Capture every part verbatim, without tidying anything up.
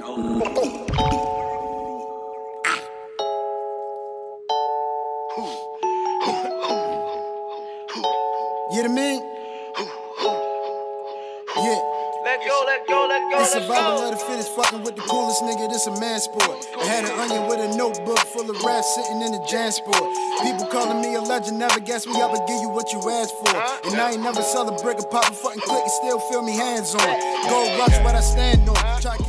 You know what I mean? Yeah. Let go, let go, let go. This survival of the fittest, fucking with the coolest nigga. This a man sport. I had an onion with a notebook full of raps sitting in the jam sport. People calling me a legend, never guess me. I would give you what you asked for. And I ain't never sell a brick or pop a fucking click and still feel me hands on. Gold rocks what I stand on. Try to get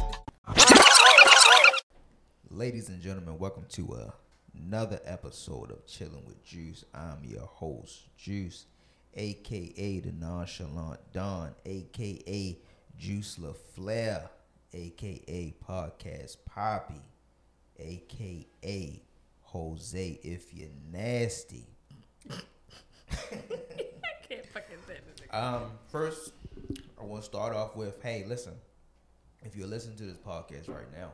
Ladies and gentlemen, welcome to uh, another episode of Chilling with Juice. I'm your host, Juice, aka the Nonchalant Don, aka Juice LaFlair, aka Podcast Poppy, aka Jose If You're Nasty. I can't fucking say this again. Um, first, I want to start off with, hey, listen, if you're listening to this podcast right now,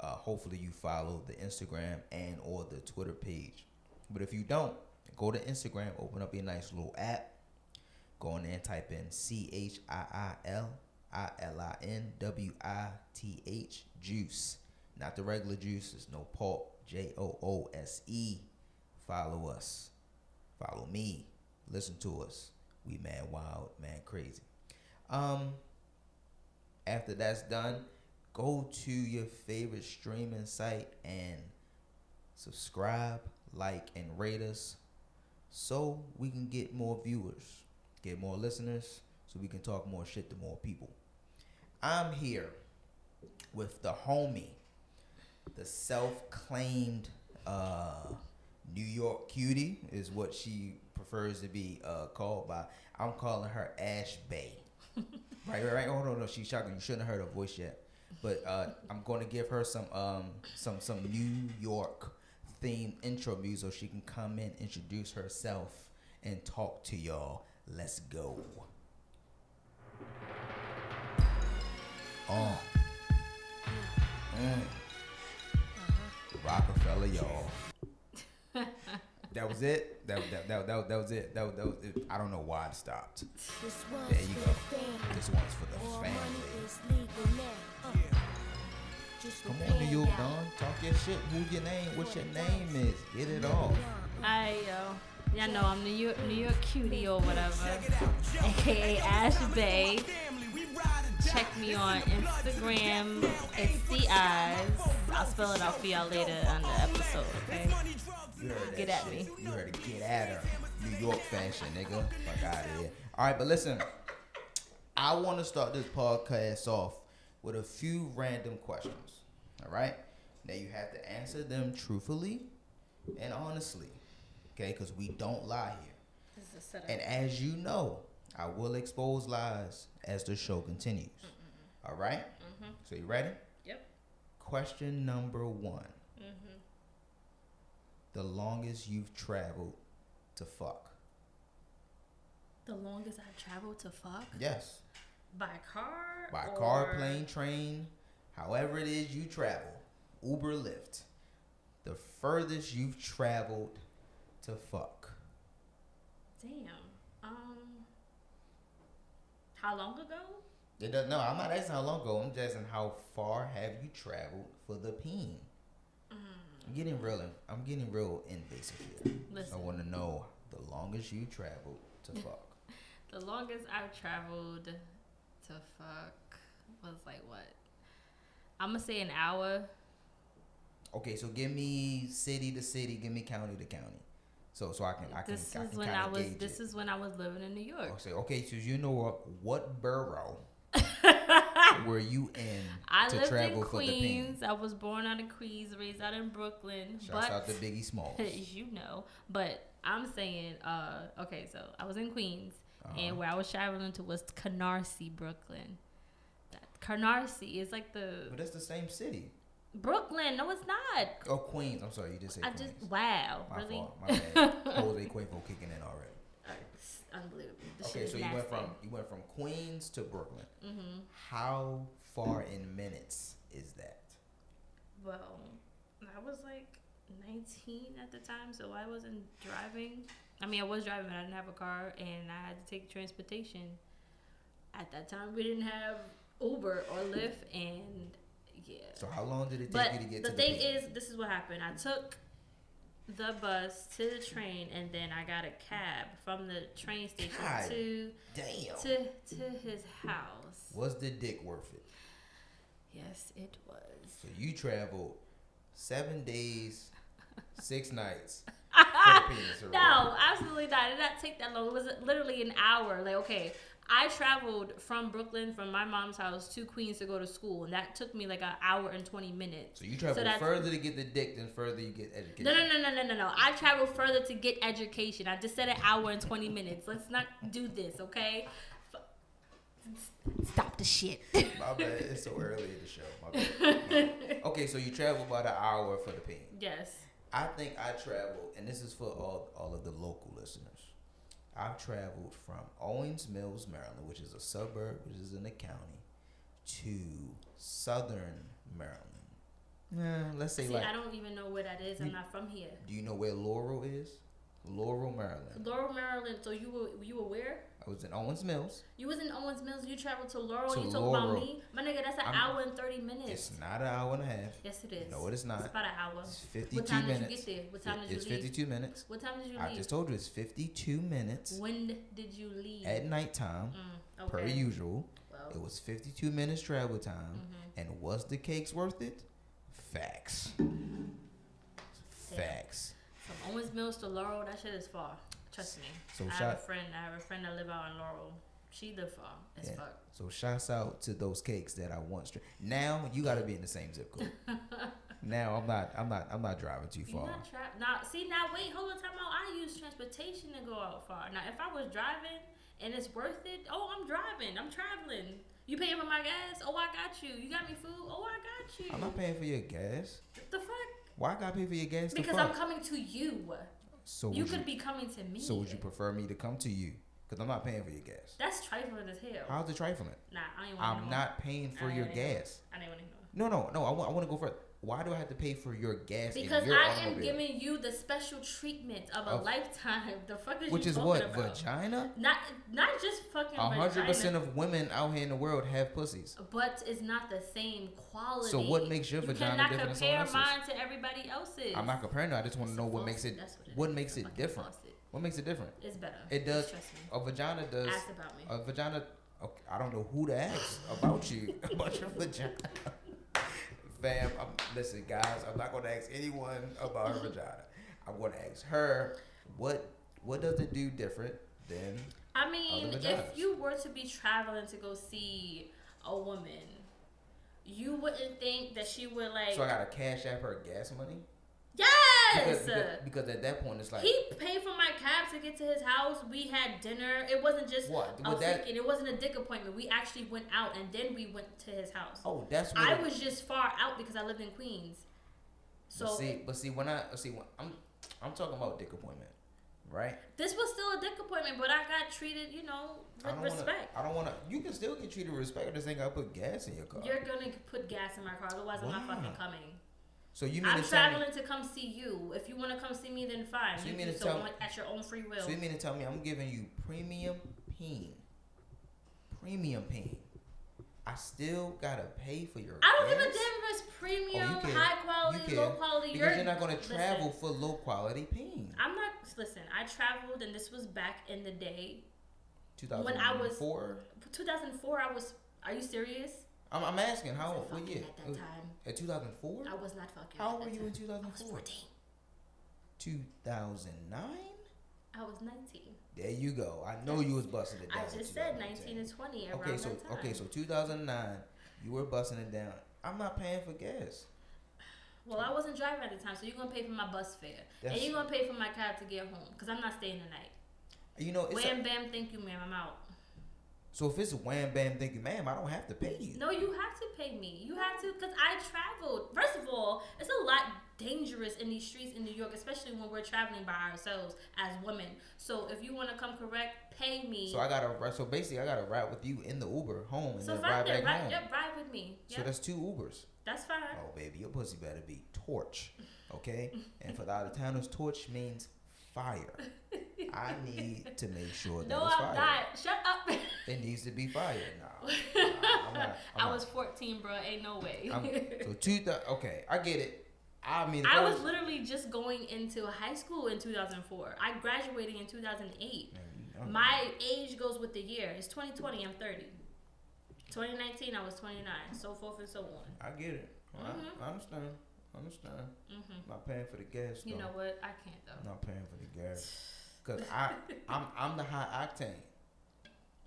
Uh, hopefully you follow the Instagram and or the Twitter page. But if you don't, go to Instagram, open up your nice little app, go in there and type in C H I I L I L I N W I T H Juice. Not the regular juice, it's no pulp, J O O S E. Follow us. Follow me. Listen to us. We mad wild, mad crazy. Um, after that's done, go to your favorite streaming site and subscribe, like, and rate us so we can get more viewers, get more listeners, so we can talk more shit to more people. I'm here with the homie, the self-claimed uh, New York cutie is what she prefers to be uh, called by. I'm calling her Ash Bay. right, right, right. Oh, no, no, she's shocking. You shouldn't have heard her voice yet. But uh, I'm going to give her some um, some some New York themed intro music so she can come in, introduce herself, and talk to y'all. Let's go. Oh. Mm. Rockefeller, y'all. That was it. That that that that, that was it. That, that was it. I don't know why it stopped. There you go. This one's for the family. Come on, New York Don. Talk your shit. Who your name? What your name is? Get it all. Hi, yo. Y'all know I'm New York, New York cutie or whatever, aka Ash Bay. Check me on Instagram. It's the eyes. I'll spell it out for y'all later on the episode. Okay. You heard that get at shit. Me. You heard it. Get at her. New York fashion, nigga. Fuck out of here. All right, but listen. I want to start this podcast off with a few random questions. All right? Now you have to answer them truthfully and honestly. Okay? Because we don't lie here. This is a setup. And as you know, I will expose lies as the show continues. Mm-mm. All right? Mm-hmm. So you ready? Yep. Question number one. Mm-hmm. The longest you've traveled to fuck. The longest I've traveled to fuck? Yes. By car? By or... car, plane, train, however it is you travel. Uber, Lyft. The furthest you've traveled to fuck. Damn. Um. How long ago? It doesn't, no, I'm not asking how long ago. I'm just asking how far have you traveled for the peen. Mm. I'm getting real. I'm getting real invasive here. Listen. I want to know the longest you traveled to fuck. The longest I've traveled to fuck was like what? I'm gonna say an hour. Okay, so give me city to city, give me county to county, so so I can I can. This I can, is I can when I was. This it. is when I was living in New York. Okay, okay so you know what? What borough were you in I to lived travel in Queens. For the I was born out in Queens, raised out in Brooklyn. Shouts out to Biggie Smalls. You know, but I'm saying, uh, okay, so I was in Queens. Uh-huh. And where I was traveling to was Canarsie, Brooklyn. That, Canarsie is like the... But that's the same city. Brooklyn. No, it's not. Oh, Queens. I'm sorry. You just said I Queens. Just, wow. My really? Fault. My bad. Jose Cuervo kicking in already. It's unbelievable. This okay, so you nasty. went from you went from Queens to Brooklyn. Mm-hmm. How far in minutes is that? Well, I was like nineteen at the time, so I wasn't driving... I mean, I was driving, but I didn't have a car, and I had to take transportation. At that time, we didn't have Uber or Lyft, and So how long did it take but you to get the to the thing place? Is, this is what happened. I took the bus to the train, and then I got a cab from the train station God to damn. to to his house. Was the dick worth it? Yes, it was. So you traveled seven days, six nights. No, absolutely not. It did not take that long. It was literally an hour. Like, okay, I traveled from Brooklyn, from my mom's house to Queens to go to school, and that took me like an hour and twenty minutes. So you travel so further to get the dick than further you get education. No, no, no, no, no, no, no. I travel further to get education. I just said an hour and twenty minutes. Let's not do this, okay? Stop the shit. My bad. It's so early in the show. My bad. My bad. Okay, so you travel about an hour for the pain. Yes. I think I traveled, and this is for all all of the local listeners. I've traveled from Owings Mills, Maryland, which is a suburb, which is in the county, to Southern Maryland. Eh, let's say See, like I don't even know where that is. You, I'm not from here. Do you know where Laurel is? Laurel, Maryland. Laurel, Maryland. So you were you were where? I was in Owings Mills. You was in Owings Mills. You traveled to Laurel. To you talking about me, my nigga. That's an I'm, hour and thirty minutes. It's not an hour and a half. Yes, it is. No, it is not. It's about an hour. It's fifty-two minutes. What time minutes. did you get there? What time it, did you it's leave? It's fifty-two minutes. What time did you leave? I just told you it's fifty-two minutes. When did you leave? At nighttime, mm, okay. per usual. Well, it was fifty-two minutes travel time. Mm-hmm. And was the cakes worth it? Facts. Facts. From Owings Mills to Laurel, that shit is far. Trust me. So I have a friend. I have a friend that live out in Laurel. She live far as yeah. fuck. So shouts out to those cakes that I once. Tra- now you got to be in the same zip code. Now I'm not. I'm not. I'm not driving too far. You're not tra- now see now wait hold on time out. I use transportation to go out far. Now if I was driving and it's worth it. Oh, I'm driving. I'm traveling. You paying for my gas? Oh, I got you. You got me food? Oh, I got you. I'm not paying for your gas. What the fuck? Why I gotta pay for your gas? Because I'm coming to you. So you could you, be coming to me. So would you prefer me to come to you? Because I'm not paying for your gas. That's trifling as hell. How's it trifling? Nah, I don't even want to I'm not paying for your gas. I don't want to know. No, no, no. I want, I want to go further. Why do I have to pay for your gas? Because your I automobile? am giving you the special treatment of a of, lifetime. The fuck is Which you is what? About? Vagina? Not not just fucking one hundred percent vagina. one hundred percent of women out here in the world have pussies. But it's not the same quality. So what makes your you vagina different than someone else's? You cannot compare mine to everybody else's. I'm not comparing it. I just want to know what makes it, what it what makes it different. It. What makes it different? It's better. It does. A vagina does. Ask about me. A vagina. Okay, I don't know who to ask about you. About your vagina. Fam, I'm, listen, guys, I'm not going to ask anyone about her vagina. I'm going to ask her, what what does it do different than I mean, if you were to be traveling to go see a woman, you wouldn't think that she would, like... So I got to cash app her gas money? Yes! Because, because, because at that point, it's like... He paid for my cab to get to his house. We had dinner. It wasn't just... What? I was that, thinking, it wasn't a dick appointment. We actually went out, and then we went to his house. Oh, that's what... I it, was just far out because I lived in Queens. So... But see, but see when I... See, when I'm I'm talking about dick appointment, right? This was still a dick appointment, but I got treated, you know, with I respect. Wanna, I don't want to... You can still get treated with respect. I just ain't got to put gas in your car. You're going to put gas in my car. Otherwise, wow. I'm not fucking coming. So you mean I'm to traveling me, to come see you. If you want to come see me, then fine. So you, you mean to so tell me at your own free will? So you mean to tell me I'm giving you premium pain, premium pain? I still gotta pay for your. I don't gas. give a damn if it's premium, oh, high quality, low quality. Because you're, you're not gonna travel listen, for low quality pain. I'm not. Listen, I traveled, and this was back in the day. two thousand four two thousand four I was. Are you serious? I'm, I'm asking how old? What year? At that time. At two thousand four I was not fucking. How old were you in two thousand four I was fourteen two thousand nine I was nineteen There you go. I know you was busting it down. I just said nineteen and twenty around okay, so, that time. Okay, so two thousand nine you were busting it down. I'm not paying for gas. Well, I wasn't driving at the time, so you're going to pay for my bus fare. That's and you're going to pay for my cab to get home because I'm not staying the night. You know, it's Wham, a- bam, thank you, ma'am. I'm out. So if it's wham, bam, thank you, ma'am, I don't have to pay you. No, you have to pay me. You have to, because I traveled. First of all, it's a lot dangerous in these streets in New York, especially when we're traveling by ourselves as women. So if you want to come correct, pay me. So I gotta, so basically I got to ride with you in the Uber home and so then ride there, back ride, home. Yep, ride with me. Yep. So that's two Ubers. That's fine. Oh, baby, your pussy better be torch, okay? And for the out-of-towners, torch means fire. I need to make sure that no, it's fired. No, I'm not. Shut up. It needs to be fired now. Nah, I'm not, I'm I not. was fourteen, bro. Ain't no way. I'm, so two. Th- okay, I get it. I mean, I was, was literally just going into high school in two thousand four. I graduated in two thousand eight. Man, my age goes with the year. It's twenty twenty. I'm thirty. twenty nineteen. I was twenty-nine. So forth and so on. I get it. Well, mm-hmm. I, I understand. I understand. Mm-hmm. I'm not paying for the gas. Though. You know what? I can't though. I'm not paying for the gas. Cause I, I'm, I'm the high octane.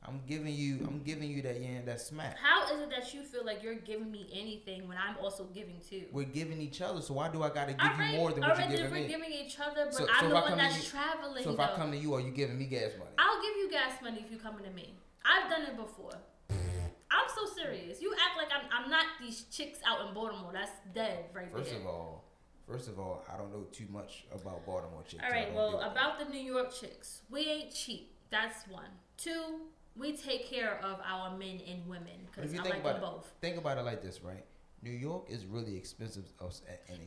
I'm giving you, I'm giving you that yeah, that smack. How is it that you feel like you're giving me anything when I'm also giving too? We're giving each other, so why do I gotta give right, you more than what right, you're giving me? We're giving each other, but so, I'm so the one that's you, traveling. So if though. I come to you, are you giving me gas money? I'll give you gas money if you coming to me. I've done it before. I'm so serious. You act like I'm, I'm not these chicks out in Baltimore. That's dead right there. First of all. First of all, I don't know too much about Baltimore chicks. All right, well, about the New York chicks, we ain't cheap. That's one. Two, we take care of our men and women because I like them both. Think about it like this, right? New York is really expensive.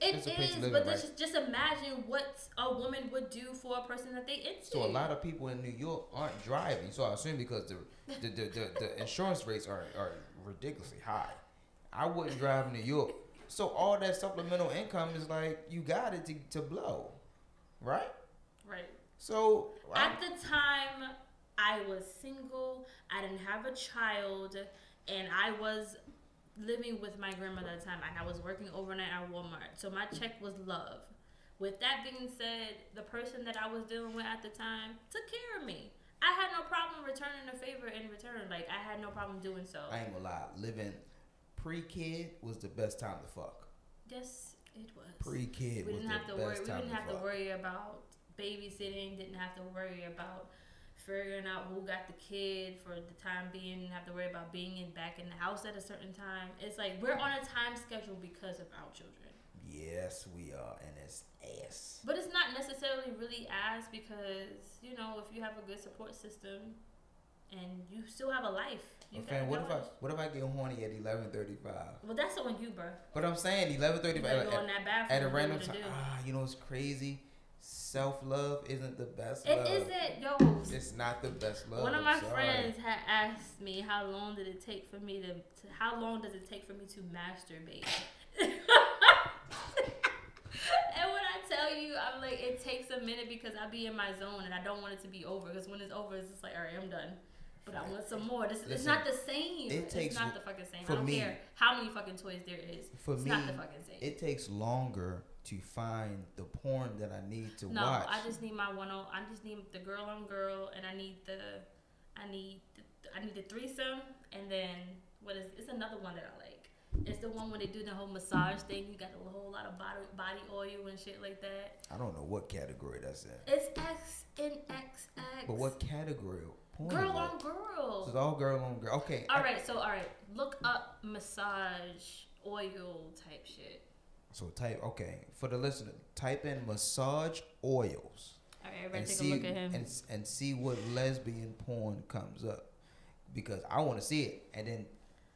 It is, but just imagine what a woman would do for a person that they into. So a lot of people in New York aren't driving. So I assume because the the the, the, the insurance rates are are ridiculously high. I wouldn't drive in New York. So all that supplemental income is like you got it to, to blow, right? Right. So I, at the time, I was single. I didn't have a child, and I was living with my grandmother at the time, and I was working overnight at Walmart. So my check was love. With that being said, the person that I was dealing with at the time took care of me. I had no problem returning a favor in return. Like I had no problem doing so. I ain't gonna lie, living. Pre-kid was the best time to fuck. Yes, it was. Pre-kid was the best time to fuck. We didn't have to worry about babysitting. Didn't have to worry about figuring out who got the kid for the time being. Didn't have to worry about being in back in the house at a certain time. It's like we're on a time schedule because of our children. Yes, we are, and it's ass. But it's not necessarily really ass because, you know, if you have a good support system and you still have a life. Okay, what if I what if I get horny at eleven thirty five? Well, that's on you, bro. But I'm saying eleven thirty five at a random time. Ah, you know it's crazy. Self love isn't the best. It love. isn't, yo. It's not the best love. One of my Sorry. friends had asked me how long did it take for me to, to how long does it take for me to masturbate? And when I tell you, I'm like, it takes a minute because I be in my zone and I don't want it to be over because when it's over, it's just like, all right, I'm done. But I want some more. This Listen, it's not the same. It takes, it's not the fucking same. I don't me, care how many fucking toys there is. For it's me, not the fucking same. It takes longer to find the porn that I need to no, watch. No, I just need my one on. I just need the girl on girl, and I need the, I need, the, I need the threesome, and then what is? It's another one that I like. It's the one where they do the whole massage thing. You got a whole lot of body body oil and shit like that. I don't know what category that's in. It's X and X X. But what category? Girl about. on girl. This is all girl on girl. Okay. All I, right. So all right. Look up massage oil type shit. So type okay for the listener. Type in massage oils. All right. Everybody take see, a look at him and and see what lesbian porn comes up because I want to see it and then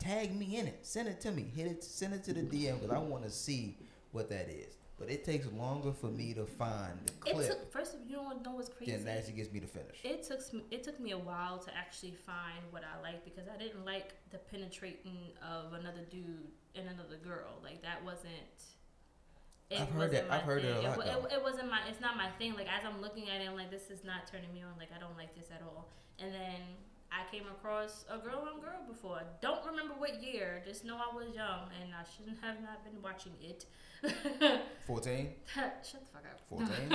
tag me in it. Send it to me. Hit it. Send it to the D M because I want to see what that is. But it takes longer for me to find the clip. It took, first of all, you don't know what's crazy. Then that actually gets me to finish. It took it took me a while to actually find what I like because I didn't like the penetrating of another dude and another girl. Like that wasn't. It I've heard that. I've heard thing. it a lot. It, it, it wasn't my. It's not my thing. Like as I'm looking at it, I'm like, this is not turning me on. Like I don't like this at all. And then I came across a girl on girl before. I don't remember what year. Just know I was young and I shouldn't have not been watching it. fourteen? Shut the fuck up. fourteen?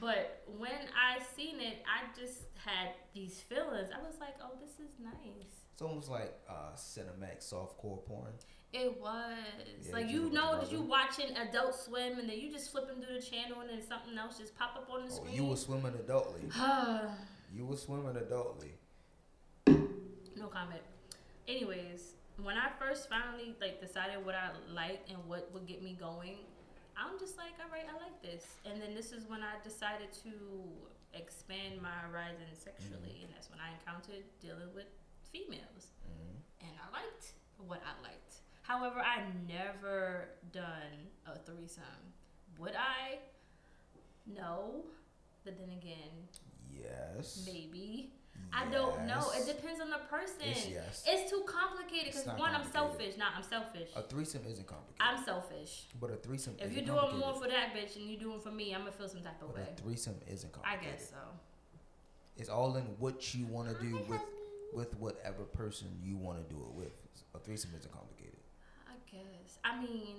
But when I seen it, I just had these feelings. I was like, oh, this is nice. It's almost like uh, Cinemax softcore porn. It was. Yeah, like, you know that you watching Adult Swim and then you just flipping through the channel and then something else just pop up on the oh, screen. You were swimming adultly. You were swimming adultly. No comment. Anyways, when I first finally like decided what I liked and what would get me going, I'm just like, all right, I like this. And then this is when I decided to expand my horizon sexually, mm-hmm. and that's when I encountered dealing with females, mm-hmm. and I liked what I liked. However, I never done a threesome. Would I? No. But then again, Yes. Maybe. Yes. I don't know. It depends on the person. It's yes. It's too complicated because one, I'm selfish. Nah, I'm selfish. A threesome isn't complicated. I'm selfish. But a threesome. If you're doing more for that bitch and you're doing for me, I'm gonna feel some type of but way. A threesome isn't complicated. I guess so. It's all in what you want to do with, with whatever person you want to do it with. A threesome isn't complicated. I guess. I mean,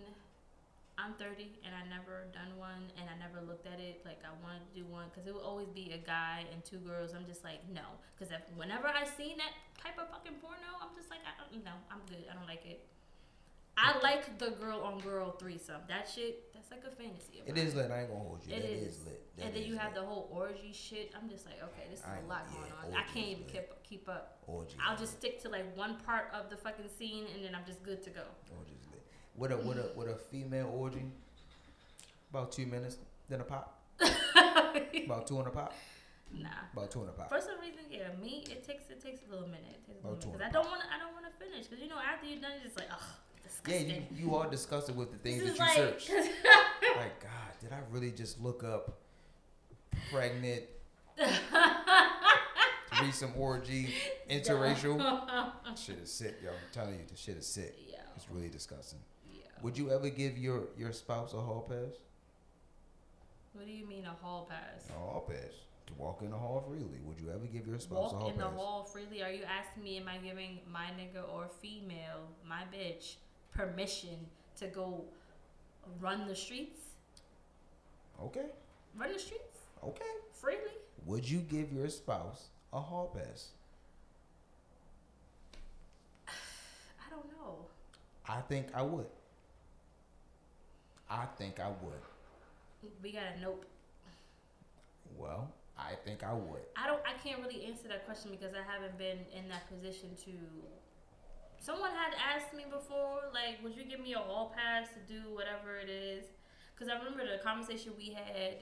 I'm thirty and I never done one and I never looked at it like I wanted to do one because it would always be a guy and two girls. I'm just like, no. Because whenever I seen that type of fucking porno, I'm just like, I don't know. I'm good. I don't like it. I like the girl on girl threesome. That shit, that's like a fantasy. It is lit. I ain't gonna hold you. It is lit. And then you have the whole orgy shit. I'm just like, okay, this is a lot going on. I can't even keep keep up. Orgy. I'll just stick to like one part of the fucking scene, and then I'm just good to go. Orgy's lit. With a with a with a female orgy, about two minutes, then a pop. About two and a pop. Nah. About two and a pop. For some reason, yeah, me it takes it takes a little minute. It takes a little minute. I don't want I don't want to finish because you know after you're done, you're just like ugh. Disgusting. Yeah, you, you are disgusted with the things that you like, search. Like, God, did I really just look up pregnant, threesome orgy, interracial? Shit is sick, yo. I'm telling you, this shit is sick. Yo. It's really disgusting. Yo. Would you ever give your, your spouse a hall pass? What do you mean a hall pass? A hall pass. To walk in the hall freely. Would you ever give your spouse walk a hall pass? Walk in the hall freely? Are you asking me, am I giving my nigga or female, my bitch, permission to go run the streets? Okay. Run the streets? Okay. Freely? Would you give your spouse a hall pass? I don't know. I think I would. I think I would. We got a nope. Well, I think I would. I don't. I can't really answer that question because I haven't been in that position to. Someone had asked me before, like, would you give me a hall pass to do whatever it is? Because I remember the conversation we had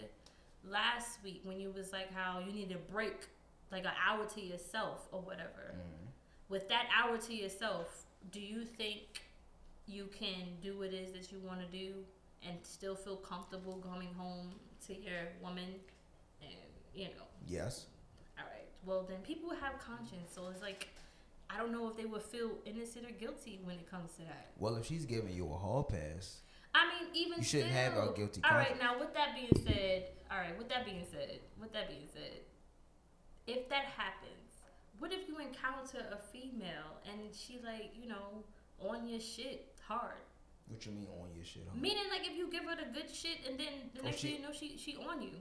last week when you was like how you need a break, like an hour to yourself or whatever. Mm-hmm. With that hour to yourself, do you think you can do what it is that you want to do and still feel comfortable going home to your woman? You know. Yes. All right. Well, then people have conscience, so it's like I don't know if they would feel innocent or guilty when it comes to that. Well, if she's giving you a hall pass, I mean, even you shouldn't still, have a guilty conscience. All right. Now, with that being said, all right. With that being said, with that being said, if that happens, what if you encounter a female and she like you know on your shit hard? What you mean on your shit hard? Meaning like if you give her the good shit and then the oh, next thing you know she she on you.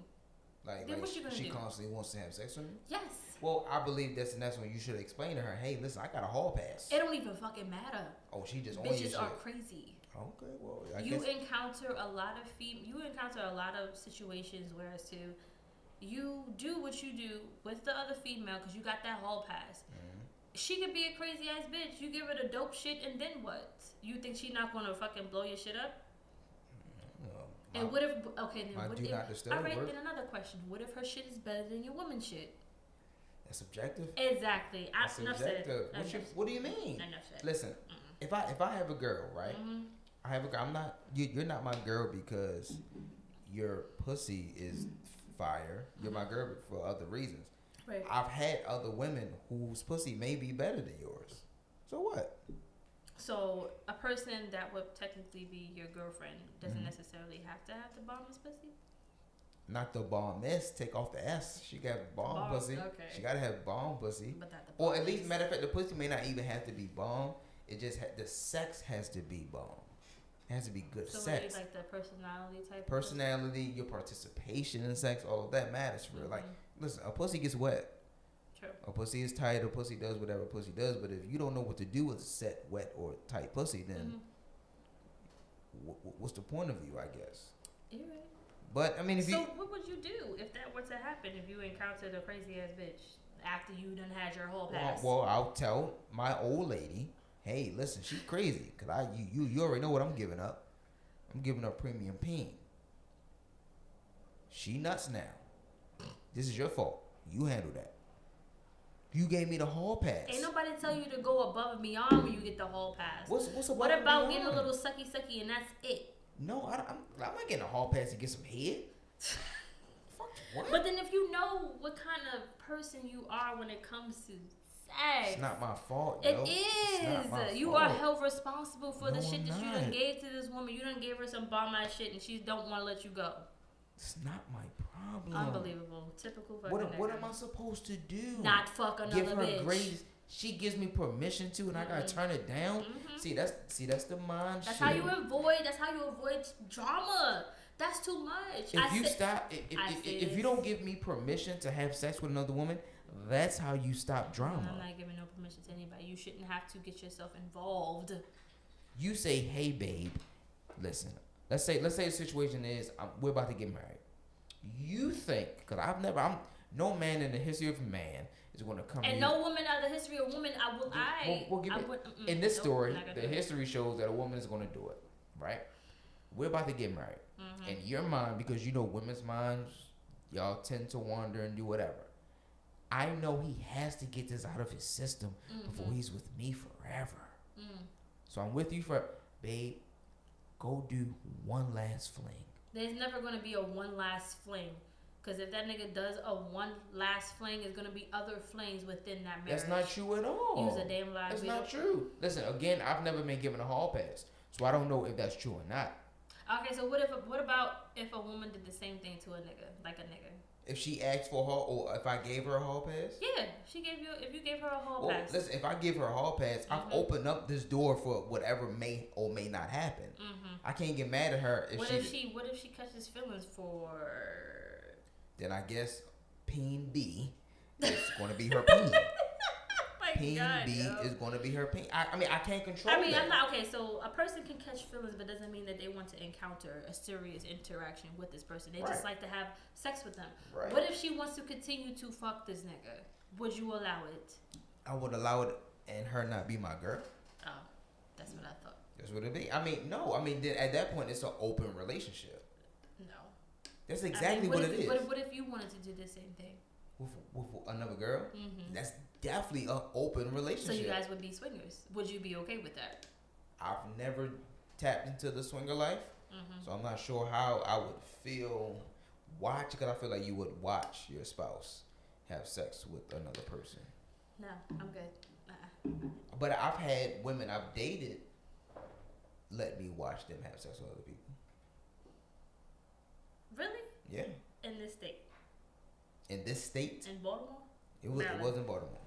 Like, like she, she constantly wants to have sex with you? Yes. Well, I believe that's the next one. You should explain to her, hey, listen, I got a hall pass. It don't even fucking matter. Oh, she just only bitches are crazy. Okay, well, I you guess. encounter a lot of fem- You encounter a lot of situations where as to you do what you do with the other female because you got that hall pass. Mm-hmm. She could be a crazy ass bitch. You give her the dope shit and then what? You think she not gonna fucking blow your shit up? And my, what if okay then what do if, not disturb all right work. Then another question, what if her shit is better than your woman's shit? That's subjective. Exactly. That's I, subjective. Enough said. You, what do you mean? Enough said. Listen, mm-hmm. if I if I have a girl, right? Mm-hmm. I have a girl. I'm not you, you're not my girl because your pussy is fire. You're my girl for other reasons. Right. I've had other women whose pussy may be better than yours. So what? So a person that would technically be your girlfriend doesn't mm-hmm. necessarily have to have the bomb-ass pussy? Not the bomb-ass. Take off the ass. She got bomb, bomb pussy. Okay. She got to have bomb pussy. But not the bomb or at least, matter of fact, the pussy may not even have to be bomb. It just, ha- the sex has to be bomb. It has to be good so sex. So like the personality type? Personality, of your participation in sex, all of that matters for mm-hmm. real. Like, listen, a pussy gets wet. True. A pussy is tight. A pussy does whatever a pussy does. But if you don't know what to do with a set, wet, or tight pussy, then mm-hmm. w- w- what's the point of you? I guess. You're right. But I mean, if so you, what would you do if that were to happen? If you encountered a crazy ass bitch after you done had your whole pass? Well, well, I'll tell my old lady, hey, listen, she's crazy. Cause I, you, you, you already know what I'm giving up. I'm giving up premium peen. She nuts now. This is your fault. You handle that. You gave me the hall pass. Ain't nobody tell you to go above and beyond when you get the hall pass. What's what's above What about and getting a little sucky sucky and that's it? No, I, I'm, I'm not getting a hall pass to get some head. Fuck What? But then if you know what kind of person you are when it comes to sex. It's not my fault, yo. It is. You fault. Are held responsible for no, the shit I'm that not. You done gave to this woman. You done gave her some bomb-ass shit and she don't want to let you go. It's not my problem. Unbelievable. Typical fucking What, what am I supposed to do? Not fuck another bitch. Give her bitch. Grace. She gives me permission to, and mm-hmm. I gotta turn it down. Mm-hmm. See, that's see, that's the mom. That's shit. How you avoid. That's how you avoid drama. That's too much. If I you said, stop, if if, if, if you don't give me permission to have sex with another woman, that's how you stop drama. I'm not giving no permission to anybody. You shouldn't have to get yourself involved. You say, "Hey, babe, listen. Let's say, let's say the situation is I'm, we're about to get married. You think, because I've never, I'm no man in the history of man." Is going to come and here. No woman out of the history of women, I will. I, we'll, we'll I would, in this no, story, the history shows that a woman is going to do it, right? We're about to get married, mm-hmm. and your mind, because you know women's minds, y'all tend to wander and do whatever. I know he has to get this out of his system mm-hmm. before he's with me forever. Mm. So I'm with you for, babe. Go do one last fling. There's never going to be a one last fling. Because if that nigga does a one last fling, there's going to be other flings within that marriage. That's not true at all. Use a damn lie. That's not true. Listen, again, I've never been given a hall pass. So I don't know if that's true or not. Okay, so what if what about if a woman did the same thing to a nigga? Like a nigga. If she asked for a hall, or if I gave her a hall pass? Yeah, she gave you, if you gave her a hall well, pass. Listen, if I give her a hall pass, mm-hmm. I've opened up this door for whatever may or may not happen. Mm-hmm. I can't get mad at her if what she... If she what if she catches feelings for... Then I guess Peen B is going to be her peen. Peen God, B yo. Is going to be her peen. I, I mean, I can't control I mean, that. I'm not, okay, so a person can catch feelings, but doesn't mean that they want to encounter a serious interaction with this person. They right. just like to have sex with them. Right. What if she wants to continue to fuck this nigga? Would you allow it? I would allow it and her not be my girl. Oh, that's what I thought. That's what it be. I mean, no. I mean, then at that point, it's an open relationship. That's exactly I mean, what, what it you, is. What, what if you wanted to do the same thing? With, with another girl? Mm-hmm. That's definitely an open relationship. So you guys would be swingers. Would you be okay with that? I've never tapped into the swinger life, mm-hmm. so I'm not sure how I would feel. Watch, because I feel like you would watch your spouse have sex with another person. No, I'm good. Uh-uh. But I've had women I've dated let me watch them have sex with other people. Really? Yeah. In this state. In this state? In Baltimore? It was. Maryland. It wasn't Baltimore.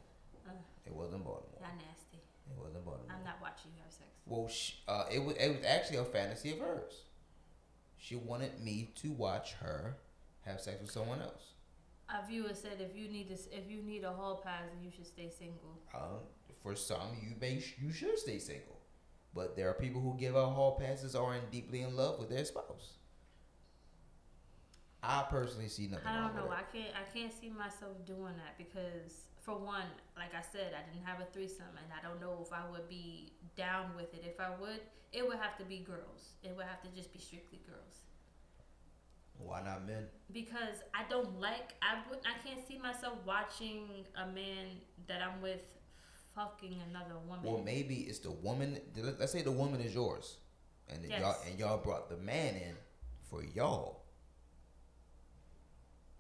Uh, it wasn't Baltimore. Y'all nasty. It wasn't Baltimore. I'm not watching you have sex. Well, she, uh, it was. It was actually a fantasy of hers. She wanted me to watch her have sex with someone else. Our viewer said, "If you need this, if you need a hall pass, then you should stay single." Um, for some, you may, you should stay single, but there are people who give out hall passes or are deeply in love with their spouse. I personally see nothing wrong with it. I don't know. I can't. I can't see myself doing that because, for one, like I said, I didn't have a threesome, and I don't know if I would be down with it. If I would, it would have to be girls. It would have to just be strictly girls. Why not men? Because I don't like. I would. I can't see myself watching a man that I'm with fucking another woman. Well, maybe it's the woman. Let's say the woman is yours, and yes. y'all and y'all brought the man in for y'all.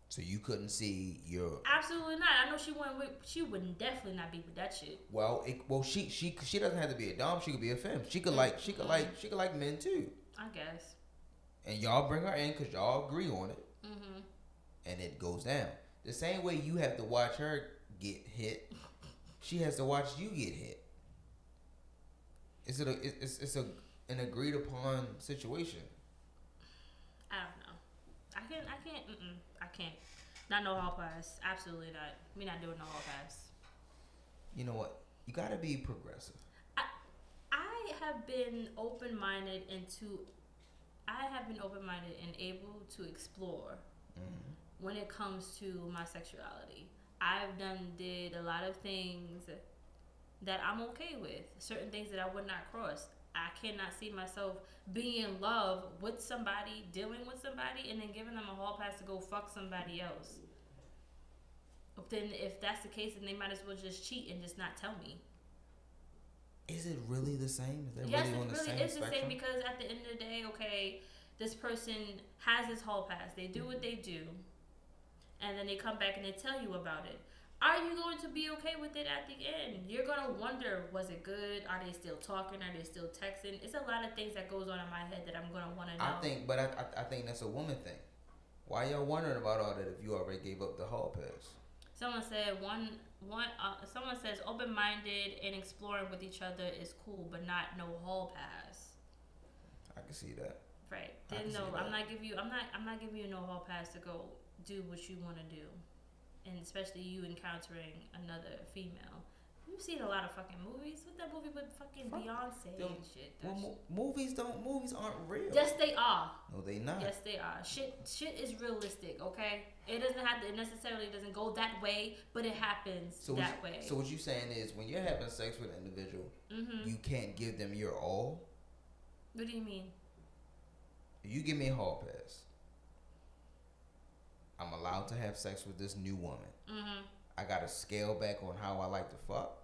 So you couldn't see your... Absolutely not. I know she wouldn't. She would definitely not be with that shit. Well, it, well, she she she doesn't have to be a dom. She could be a femme. She could like she could like she could like men too. I guess. And y'all bring her in because y'all agree on it. Mm-hmm. And it goes down the same way. You have to watch her get hit. She has to watch you get hit. Is it a? It's it's a an agreed upon situation. I don't know. I can't. I can't. Mm-mm. I can't. Not no hall pass. Absolutely not. We not doing no hall pass. You know what? You gotta be progressive. I, I have been open minded and to, I have been open minded and able to explore mm-hmm. when it comes to my sexuality. I've done did a lot of things that I'm okay with. Certain things that I would not cross. I cannot see myself being in love with somebody, dealing with somebody, and then giving them a hall pass to go fuck somebody else. But then if that's the case, then they might as well just cheat and just not tell me. Is it really the same? Is that yes, really on the really, same it's spectrum? The same because at the end of the day, okay, this person has this hall pass. They do what they do. and then they come back and they tell you about it. Are you going to be okay with it at the end? You're going to wonder, was it good? Are they still talking? Are they still texting? It's a lot of things that goes on in my head that I'm going to want to know. I think, but I, I, I think that's a woman thing. Why y'all wondering about all that if you already gave up the hall pass? Someone said one one. Uh, someone says open-minded and exploring with each other is cool, but not no hall pass. I can see that. Right. Then no, I'm not giving you. I'm not. I'm not giving you no hall pass to go do what you want to do, and especially you encountering another female. You've seen a lot of fucking movies. What that movie with fucking Fuck Beyonce them. and shit? Well, mo- movies don't. Movies aren't real. Yes, they are. No, they not. Yes, they are. Shit, shit is realistic. Okay, it doesn't have to it necessarily doesn't go that way, but it happens so that you, way. So what you saying is, when you're having sex with an individual, mm-hmm. you can't give them your all. What do you mean? You give me a hall pass. I'm allowed to have sex with this new woman. Mm-hmm. I gotta scale back on how I like to fuck.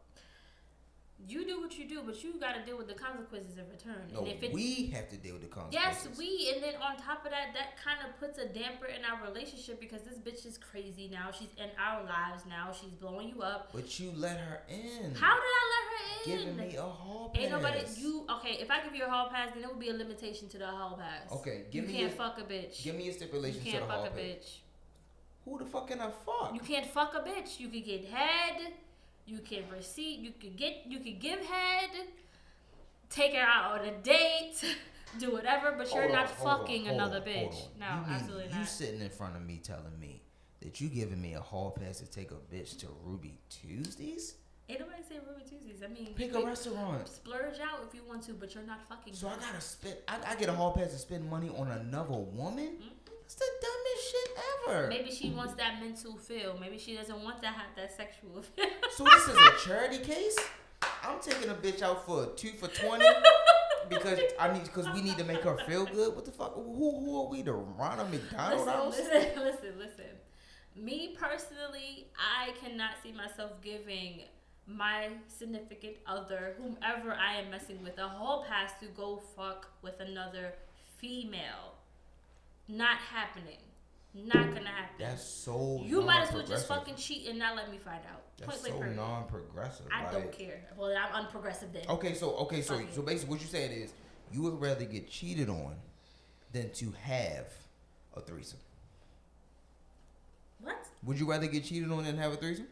You do what you do, but you gotta deal with the consequences in return. No, and if it, we have to deal with the consequences. Yes, we. And then on top of that, that kind of puts a damper in our relationship because this bitch is crazy now. She's in our lives now. She's blowing you up. But you let her in. How did I let her in? Giving me a hall pass. Ain't nobody. You okay? If I give you a hall pass, then it would be a limitation to the hall pass. Okay, give you me. You can't a, fuck a bitch. Give me a stipulation. You can't to the fuck hall a bitch. bitch. Who the fuck can I fuck? You can't fuck a bitch. You could get head. You can receive. You could get. You could give head. Take her out on a date. Do whatever. But you're hold not on, fucking on, another on, bitch. No, you mean, absolutely not. You sitting in front of me telling me that you giving me a hall pass to take a bitch to Ruby Tuesdays? Ain't nobody say Ruby Tuesdays. I mean, pick a restaurant. Splurge out if you want to, but you're not fucking. So her. I gotta spend. I, I get a hall pass to spend money on another woman. Mm-hmm. It's the dumbest shit ever. Maybe she wants that mental feel. Maybe she doesn't want to have that sexual feel. So this is a charity case? I'm taking a bitch out for two for twenty because I need because we need to make her feel good. What the fuck? Who who are we, the Ronald McDonald house? Listen, listen, listen. Me personally, I cannot see myself giving my significant other, whomever I am messing with, a whole pass to go fuck with another female. Not happening. Not gonna happen. That's so. You might as well just fucking cheat and not let me find out. That's so non-progressive. I like, don't care. Well, I'm unprogressive then. Okay, so okay, so so basically, what you're saying is you would rather get cheated on than to have a threesome. What? Would you rather get cheated on than have a threesome?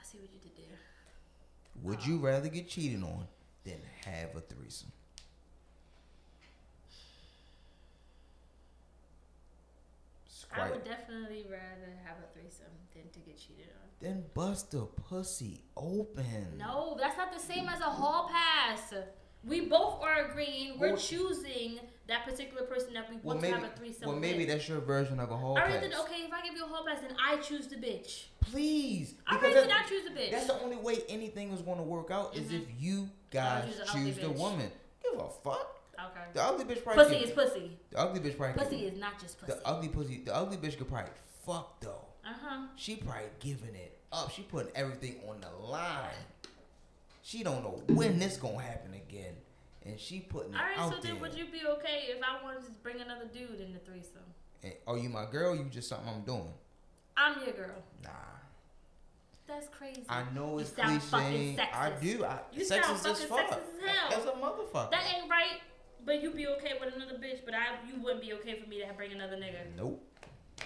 I see what you did there. Would um, you rather get cheated on than have a threesome? Right. I would definitely rather have a threesome than to get cheated on. Then bust the pussy open. No, that's not the same as a hall pass. We both are agreeing. We're well, choosing that particular person that we want well, maybe, to have a threesome. Well, maybe with. That's your version of a hall I pass. I reckon, okay, if I give you a hall pass, then I choose the bitch. Please. I reckon I choose the bitch. That's the only way anything is going to work out mm-hmm. is if you guys choose the bitch. Woman. Give a fuck. Okay. The ugly bitch probably pussy could, is pussy. The ugly bitch probably pussy could, is not just pussy. The ugly pussy. The ugly bitch could probably fuck though. Uh huh. She probably giving it up. She putting everything on the line. She don't know when this gonna happen again, and she putting it all right, out so there. Then would you be okay if I wanted to bring another dude in the threesome? And, are you my girl? Or you just something I'm doing? I'm your girl. Nah. That's crazy. I know it's cliche. I do. I, you sex sound is fucking just fuck. As a motherfucker. That ain't right. But you be okay with another bitch, but I you wouldn't be okay for me to bring another nigga. Nope.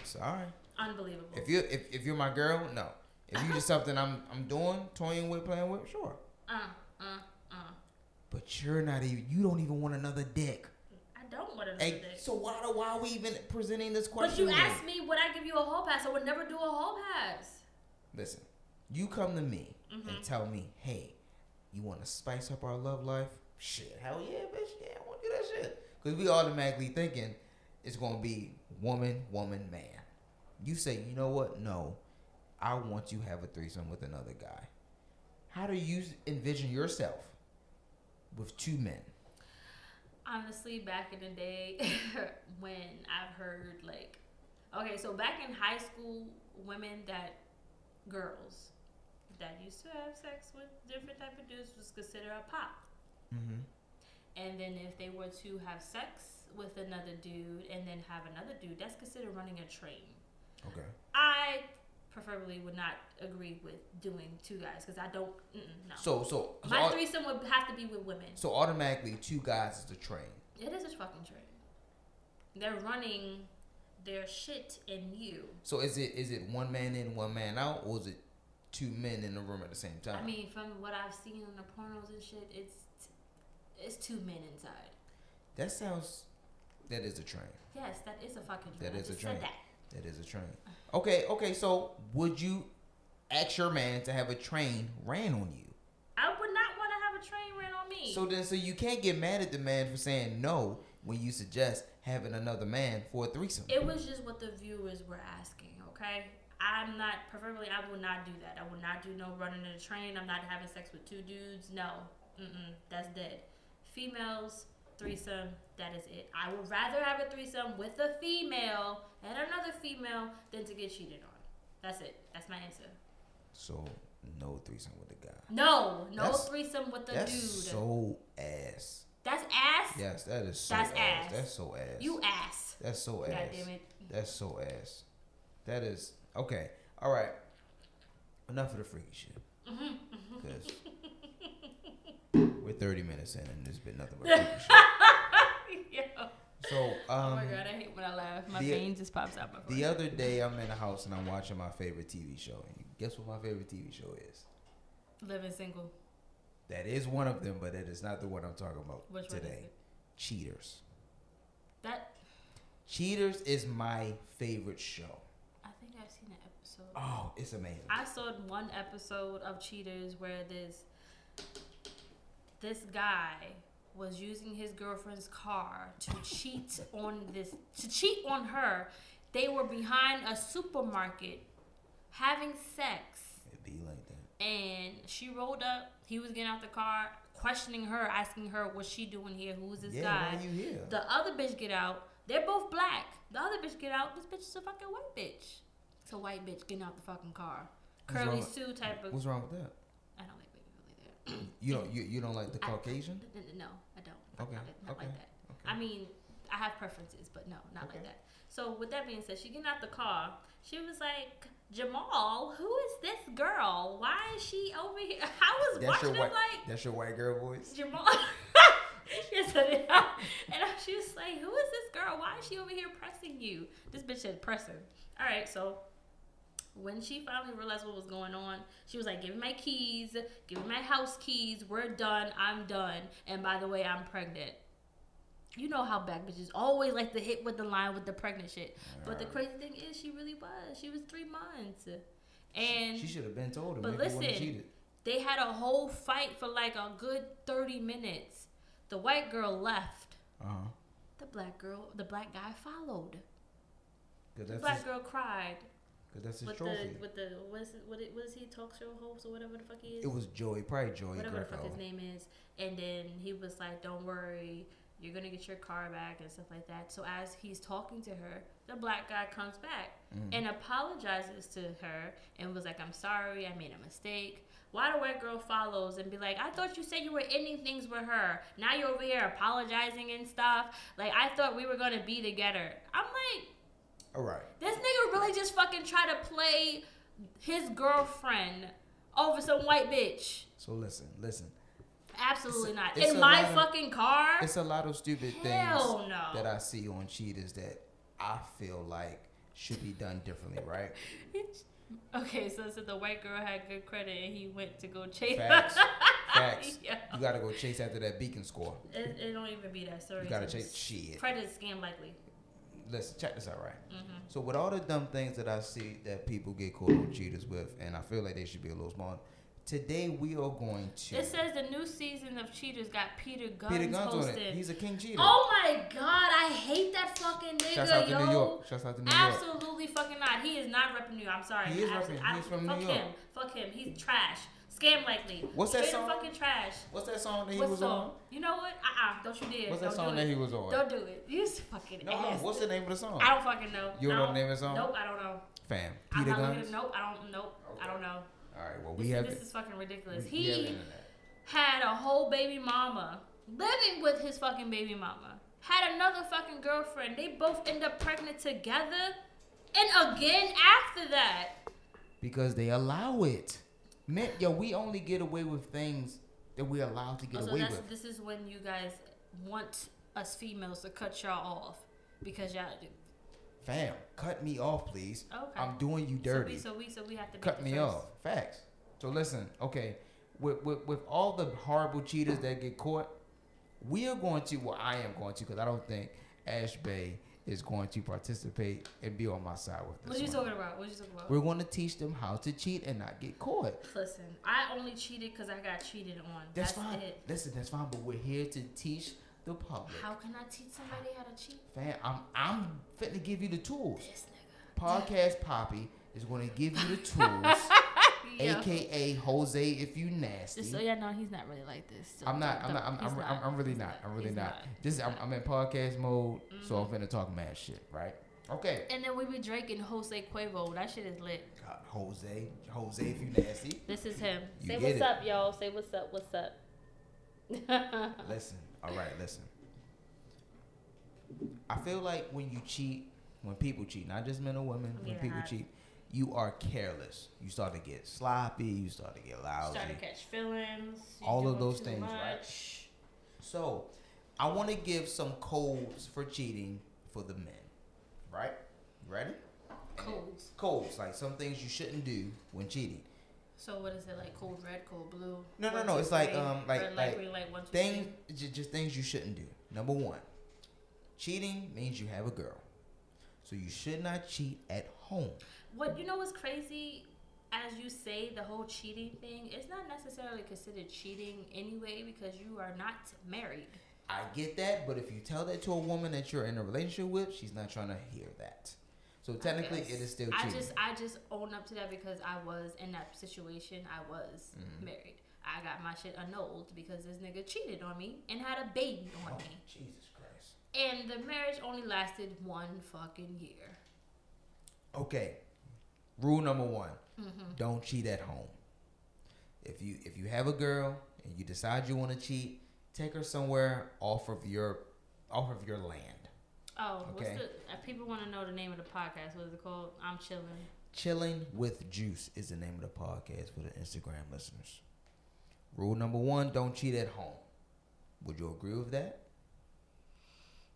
Sorry. Unbelievable. If you if if you're my girl, no. If you just something I'm I'm doing, toying with, playing with, sure. Uh uh uh. But you're not even. You don't even want another dick. I don't want another hey, dick. So why do why are we even presenting this question? But you asked me would I give you a hall pass? I would never do a hall pass. Listen, you come to me mm-hmm. and tell me, hey, you want to spice up our love life? Shit, hell yeah, bitch, yeah, I want to do that shit. Because we automatically thinking it's going to be woman, woman, man. You say, you know what? No, I want you to have a threesome with another guy. How do you envision yourself with two men? Honestly, back in the day when I've heard like, okay, so back in high school, women that, girls that used to have sex with different type of dudes was considered a pop. Mm-hmm. And then if they were to have sex with another dude and then have another dude, that's considered running a train. Okay. I preferably would not agree with doing two guys because I don't. No. So so, so my threesome would have to be with women. So automatically, two guys is the train. It is a fucking train. They're running their shit in you. So is it is it one man in, one man out, or is it two men in the room at the same time? I mean, from what I've seen in the pornos and shit, it's it's two men inside. That sounds. That is a train. Yes, that is a fucking train. That is a train. That. that is a train. Okay, okay. So would you ask your man to have a train ran on you? I would not want to have a train ran on me. So then, so you can't get mad at the man for saying no when you suggest having another man for a threesome. It was just what the viewers were asking. Okay. I'm not, preferably, I will not do that. I will not do no running in a train. I'm not having sex with two dudes. No. Mm-mm. That's dead. Females, threesome, that is it. I would rather have a threesome with a female and another female than to get cheated on. That's it. That's my answer. So, no threesome with a guy. No. No that's, threesome with a that's dude. That's so ass. That's ass? Yes, that is so that's ass. ass. That's so ass. You ass. That's so ass. God damn it. That's so ass. That is... Okay, all right. Enough of the freaky shit. Mm-hmm. Because we're thirty minutes in and there's been nothing but freaky shit. Yo. So, um, oh my God, I hate when I laugh. My the, vein just pops out my brain. The other day, I'm in the house and I'm watching my favorite T V show. And guess what my favorite T V show is? Living Single. That is one of them, but it is not the one I'm talking about Which today. One is it? Cheaters. That. Cheaters is my favorite show. I've seen an episode. Oh, it's amazing. I saw one episode of Cheaters where this this guy was using his girlfriend's car to cheat on this to cheat on her. They were behind a supermarket having sex. It'd be like that. And she rolled up. He was getting out the car, questioning her, asking her what's she doing here? Who's this yeah, guy? Why are you here? The other bitch get out. They're both black. The other bitch get out. This bitch is a fucking white bitch. A white bitch getting out the fucking car, curly Sue type of. What's wrong with that? I don't like baby really there. you don't you, you don't like the Caucasian? I, no, I don't. Okay, not, not okay. like that. Okay. I mean, I have preferences, but no, not okay. like that. So with that being said, she getting out the car. She was like, Jamal, who is this girl? Why is she over here? I was that's watching it like that's your white girl voice. Jamal. Yes, I did. And she was like, who is this girl? Why is she over here pressing you? This bitch said pressing. All right, so. When she finally realized what was going on, she was like, give me my keys, give me my house keys, we're done, I'm done, and by the way, I'm pregnant. You know how back bitches always like to hit with the line with the pregnant shit. All but right. The crazy thing is, she really was. She was three months. And She, she should have been told him. But listen, they had a whole fight for like a good thirty minutes. The white girl left. Uh-huh. The black girl, the black guy followed. The black his- girl cried. Cause that's his with trophy. The, with the what is, what it, what is he talk show host or whatever the fuck he is. It was Joey, probably Joey. Whatever Greco. The fuck his name is, and then he was like, "Don't worry, you're gonna get your car back and stuff like that." So as he's talking to her, the black guy comes back mm-hmm. and apologizes to her and was like, "I'm sorry, I made a mistake." Why the white girl follows and be like, "I thought you said you were ending things with her. Now you're over here apologizing and stuff. Like I thought we were gonna be together." I'm like. All right. This nigga really just fucking try to play his girlfriend over some white bitch. So listen, listen. Absolutely it's, not. It's in my of, fucking car? It's a lot of stupid Hell things no. that I see on Cheaters that I feel like should be done differently, right? Okay, so, so the white girl had good credit and he went to go chase Facts. Facts. Yo. You gotta go chase after that Beacon score. It, it don't even be that serious. You gotta chase shit. Credit is scam likely. Listen, check this out, right? Mm-hmm. So with all the dumb things that I see that people get caught on Cheaters with, and I feel like they should be a little smaller. Today we are going to. It says the new season of Cheaters got Peter Guns. Peter Guns hosted. On it. He's a king cheater. Oh my God, I hate that fucking nigga, Shouts out yo. To New York. Shouts out to New Absolutely York. Absolutely fucking not. He is not repping New York. I'm sorry. He is repping. He's from New York. Fuck him. Fuck him. He's trash. Scam likely. What's that Straight song? Fucking trash. What's that song that he what's was song? On? You know what? Uh uh-uh. Don't you dare. What's that don't song that he was on? Don't do it. You fucking no, ass. No, what's the name of the song? I don't fucking know. You don't know the name of the song? Nope, I don't know. Fam. Peter Guns? I'm not gonna, nope, I don't Nope. Okay. I don't know. All right, well, we this, have. This is fucking ridiculous. He had a whole baby mama living with his fucking baby mama. Had another fucking girlfriend. They both end up pregnant together. and again after that. Because they allow it. Man, yo, we only get away with things that we're allowed to get also, away that's, with. This is when you guys want us females to cut y'all off because y'all do. Fam, cut me off, please. Okay. I'm doing you dirty. So we, so we, so we have to cut me off. Facts. So listen, okay, with, with with all the horrible cheaters that get caught, we are going to. Well, I am going to, because I don't think Ash Bay is going to participate and be on my side with this. What are you talking about? What are you talking about? We're going to teach them how to cheat and not get caught. Listen, I only cheated because I got cheated on. That's, that's fine. It. Listen, that's fine. But we're here to teach the public. How can I teach somebody how to cheat? Fam, I'm I'm fit to give you the tools. This nigga. Podcast Poppy is going to give you the tools. Yeah. A K A Jose, if you nasty. So yeah, no, he's not really like this. So I'm not. I'm not. I'm. I'm, not, I'm really not. I'm really not. not. This. Not. I'm, I'm in podcast mode, mm-hmm. so I'm finna talk mad shit, right? Okay. And then we be drinking Jose Cuervo. That shit is lit. God, Jose, Jose, if you nasty. This is him. You Say what's it. up, y'all. Say what's up. What's up? Listen. All right. Listen. I feel like when you cheat, when people cheat, not just men or women, when people hot. cheat. You are careless. You start to get sloppy. You start to get lousy. You start to catch feelings. All of those things, right? So, I want to give some codes for cheating for the men, right? You ready? Codes. Codes, like some things you shouldn't do when cheating. So, what is it like? Code red, code blue? No, no, no. It's like um, like like things, just things you shouldn't do. Number one, cheating means you have a girl, so you should not cheat at home. What you know what's crazy? As you say, the whole cheating thing, it's not necessarily considered cheating anyway because you are not married. I get that, but if you tell that to a woman that you're in a relationship with, she's not trying to hear that. So technically, it is still cheating. I just, I just own up to that because I was in that situation. I was mm-hmm. married. I got my shit annulled because this nigga cheated on me and had a baby on oh, me. Jesus Christ! And the marriage only lasted one fucking year. Okay. Rule number one, mm-hmm. don't cheat at home. If you if you have a girl and you decide you want to cheat, take her somewhere off of your off of your land. Oh, okay? what's the, if people want to know the name of the podcast. What is it called? I'm Chilling. Chilling with Juice is the name of the podcast for the Instagram listeners. Rule number one, don't cheat at home. Would you agree with that?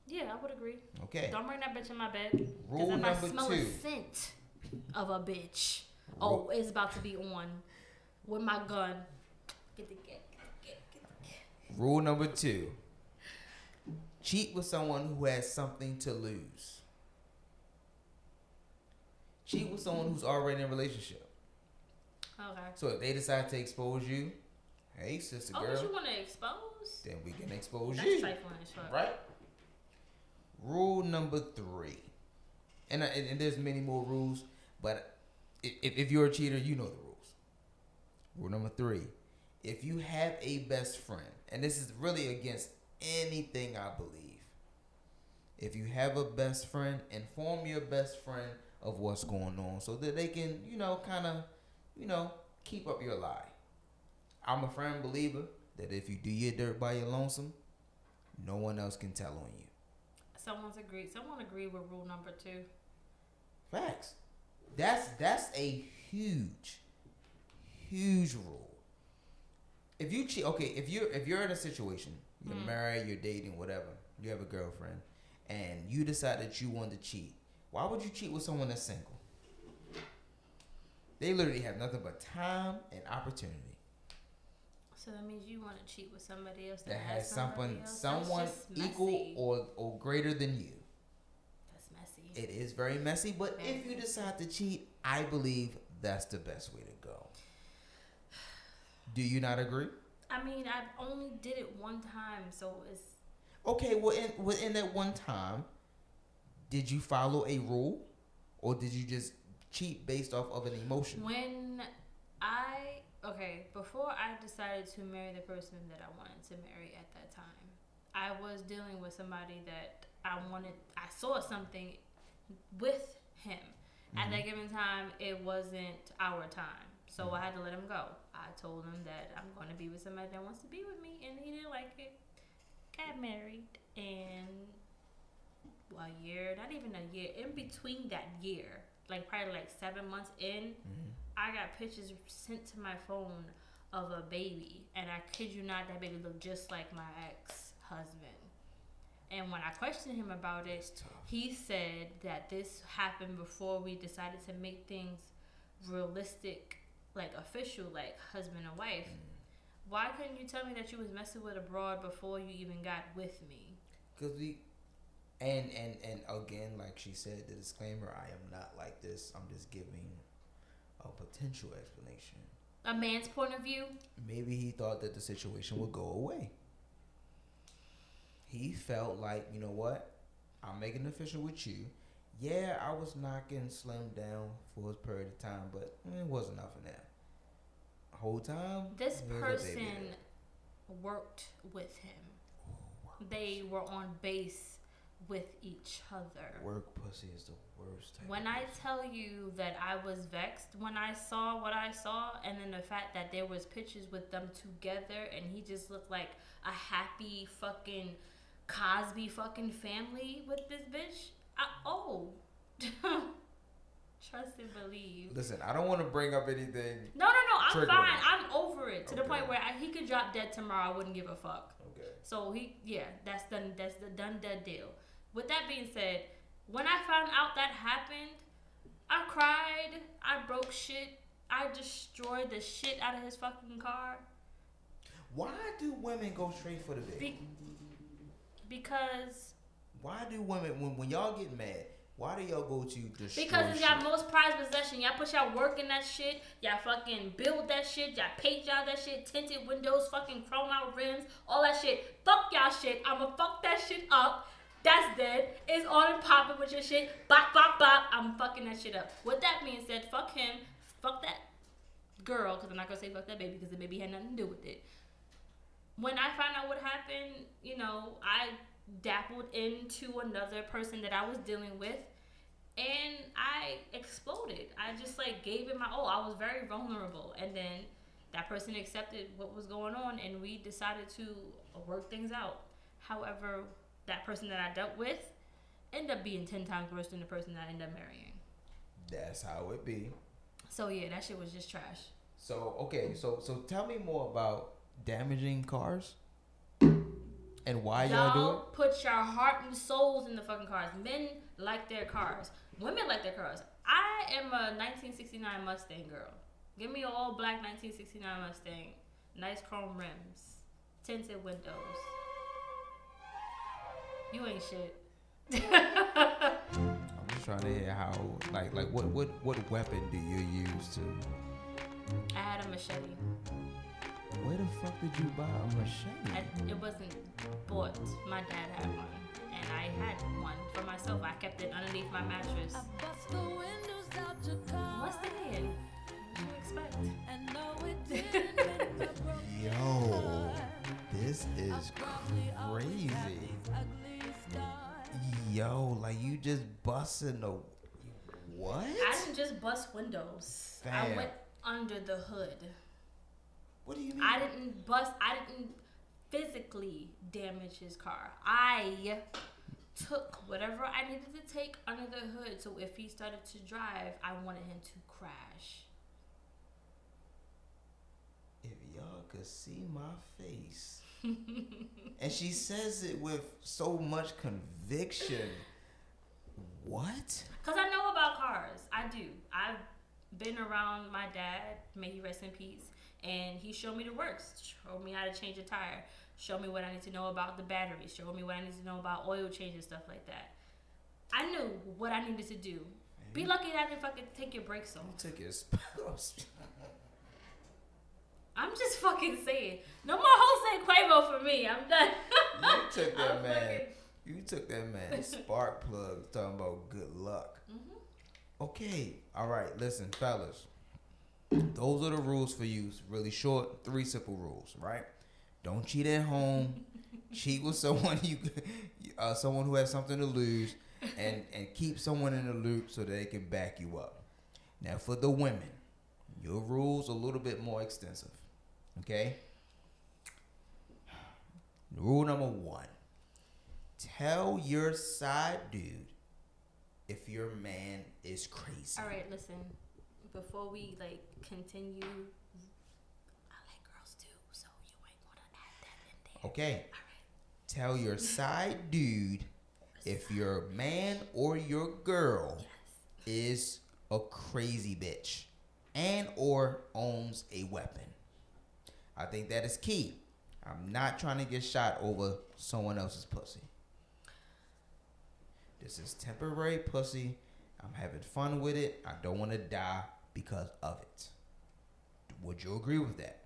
Yeah, I would agree. Okay. Don't bring that bitch in my bed. Rule number two. Because if I smell a scent of a bitch. Oh, it's about to be on with my gun. Get the get, get, get, get. Rule number two. Cheat with someone who has something to lose. Cheat with someone who's already in a relationship. Okay. So if they decide to expose you, hey, sister oh, girl. Oh, you want to expose? Then we can expose That's you. That's trifling as fuck. Right? Rule number three. And, and, and there's many more rules, but if, if you're a cheater, you know the rules. Rule number three, if you have a best friend, and this is really against anything I believe, if you have a best friend, inform your best friend of what's going on so that they can, you know, kind of, you know, keep up your lie. I'm a firm believer that if you do your dirt by your lonesome, no one else can tell on you. Someone's agreed. Someone agreed with rule number two. Facts. That's that's a huge, huge rule. If you cheat, okay. If you're if you're in a situation, you're mm. married, you're dating, whatever. You have a girlfriend, and you decide that you want to cheat. Why would you cheat with someone that's single? They literally have nothing but time and opportunity. So that means you want to cheat with somebody else that, that has something, someone equal or, or greater than you. That's messy. It is very messy, but very if you decide to cheat, I believe that's the best way to go. Do you not agree? I mean, I only did it one time, so it's... Okay, well, in, within that one time, did you follow a rule? Or did you just cheat based off of an emotion? When I... Okay, before I decided to marry the person that I wanted to marry at that time, I was dealing with somebody that I wanted, I saw something with him. Mm-hmm. At that given time, it wasn't our time. So mm-hmm. I had to let him go. I told him that I'm going to be with somebody that wants to be with me, and he didn't like it. Got married, and a year, not even a year, in between that year, like probably like seven months in, mm-hmm. I got pictures sent to my phone of a baby, and I kid you not, that baby looked just like my ex-husband. And when I questioned him about it, he said that this happened before we decided to make things realistic, like official, like husband and wife. Mm. Why couldn't you tell me that you was messing with abroad before you even got with me? Cause we, and and and again, like she said, the disclaimer: I am not like this. I'm just giving a potential explanation. A man's point of view. Maybe he thought that the situation would go away. He felt like, you know what? I'm making it official with you. Yeah, I was knocking Slim down for a period of time, but it wasn't enough of that. Whole time, this person worked with him. Oh, they were on base with each other. Work pussy is the worst. Type when I tell you that I was vexed when I saw what I saw, and then the fact that there was pictures with them together, and he just looked like a happy fucking Cosby fucking family with this bitch. I, oh, trust and believe. Listen, I don't want to bring up anything. No, no, no. I'm triggering. Fine. I'm over it to okay. the point where I, he could drop dead tomorrow. I wouldn't give a fuck. Okay. So he, yeah, that's done. That's the done dead deal. With that being said, when I found out that happened, I cried. I broke shit. I destroyed the shit out of his fucking car. Why do women go straight for the baby? Be- because. Why do women, when, when y'all get mad, why do y'all go to destroy Because it's y'all most prized possession. Y'all put y'all work in that shit. Y'all fucking build that shit. Y'all paint y'all that shit. Tinted windows, fucking chrome out rims, all that shit. Fuck y'all shit. I'ma fuck that shit up. That's dead. It's on and popping with your shit. Bop, bop, bop. I'm fucking that shit up. With that being said, fuck him. Fuck that girl, because I'm not going to say fuck that baby, because the baby had nothing to do with it. When I found out what happened, you know, I dappled into another person that I was dealing with, and I exploded. I just like gave it my all. I was very vulnerable, and then that person accepted what was going on, and we decided to work things out. However, that person that I dealt with ended up being ten times worse than the person that I ended up marrying. That's how it be. So yeah, that shit was just trash. So okay, so so tell me more about damaging cars. And why y'all, y'all do it? Put your heart and souls in the fucking cars. Men like their cars. Women like their cars. I am a nineteen sixty-nine Mustang girl. Give me an all black nineteen sixty-nine Mustang. Nice chrome rims. Tinted windows. You ain't shit. I'm just trying to hear how, like, like what, what, what weapon do you use to? I had a machete. Where the fuck did you buy a machete? I, it wasn't bought. My dad had one, and I had one for myself. I kept it underneath my mattress. I bust the windows out your car. What's the end? What do you expect? And no, it didn't. Yo, this is crazy. Yo, like you just busting the what? I didn't just bust windows. Damn. I went under the hood. What do you mean? I didn't bust, I didn't physically damage his car. I took whatever I needed to take under the hood, so if he started to drive, I wanted him to crash. If y'all could see my face. And she says it with so much conviction. What? Because I know about cars. I do. I've been around my dad, may he rest in peace. And he showed me the works, showed me how to change a tire, showed me what I need to know about the battery, showed me what I need to know about oil change and stuff like that. I knew what I needed to do. Man, be lucky that I didn't fucking take your brakes off. You took your spouse. I'm just fucking saying. No more Jose Cuervo for me. I'm done. You took that I'm man. Fucking... You took that man. Spark plug. Talking about good luck. Mm-hmm. Okay. All right. Listen, fellas. Those are the rules for you. Really short, three simple rules, right? Don't cheat at home. Cheat with someone you, uh, someone who has something to lose, and and keep someone in the loop so they can back you up. Now for the women, your rules are a little bit more extensive. Okay. Rule number one: tell your side dude if your man is crazy. All right, listen. Before we like continue, I like girls too, so you ain't gonna add that in there. Okay. All right. Tell your side dude if your man or your girl yes. is a crazy bitch and or owns a weapon. I think that is key. I'm not trying to get shot over someone else's pussy. This is temporary pussy. I'm having fun with it. I don't want to die because of it. Would you agree with that?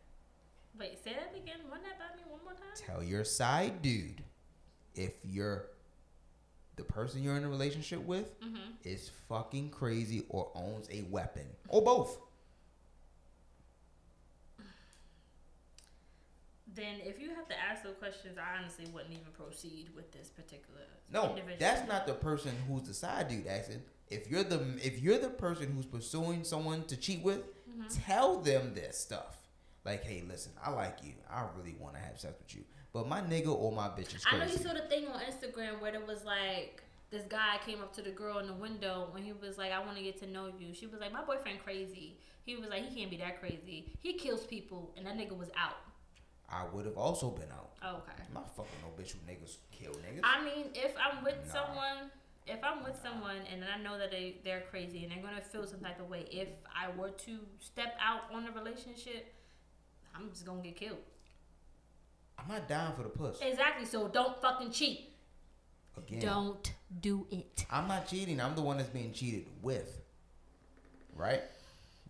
Wait, say that again. Run that by me one more time. Tell your side dude if you're the person you're in a relationship with mm-hmm. is fucking crazy or owns a weapon or both. Then if you have to ask those questions, I honestly wouldn't even proceed with this particular no, individual. That's not the person who's the side dude asking. If you're the if you're the person who's pursuing someone to cheat with, mm-hmm. tell them this stuff. Like, hey, listen, I like you. I really want to have sex with you. But my nigga or my bitch is crazy. I know you saw the thing on Instagram where there was like, this guy came up to the girl in the window when he was like, I want to get to know you. She was like, my boyfriend crazy. He was like, he can't be that crazy. He kills people. And that nigga was out. I would have also been out. Okay. I'm not fucking no bitch who niggas kill niggas. I mean, if I'm with nah. someone, if I'm with nah. someone and I know that they, they're crazy and they're going to feel some type of way, if I were to step out on the relationship, I'm just going to get killed. I'm not dying for the puss. Exactly. So don't fucking cheat. Again. Don't do it. I'm not cheating. I'm the one that's being cheated with. Right?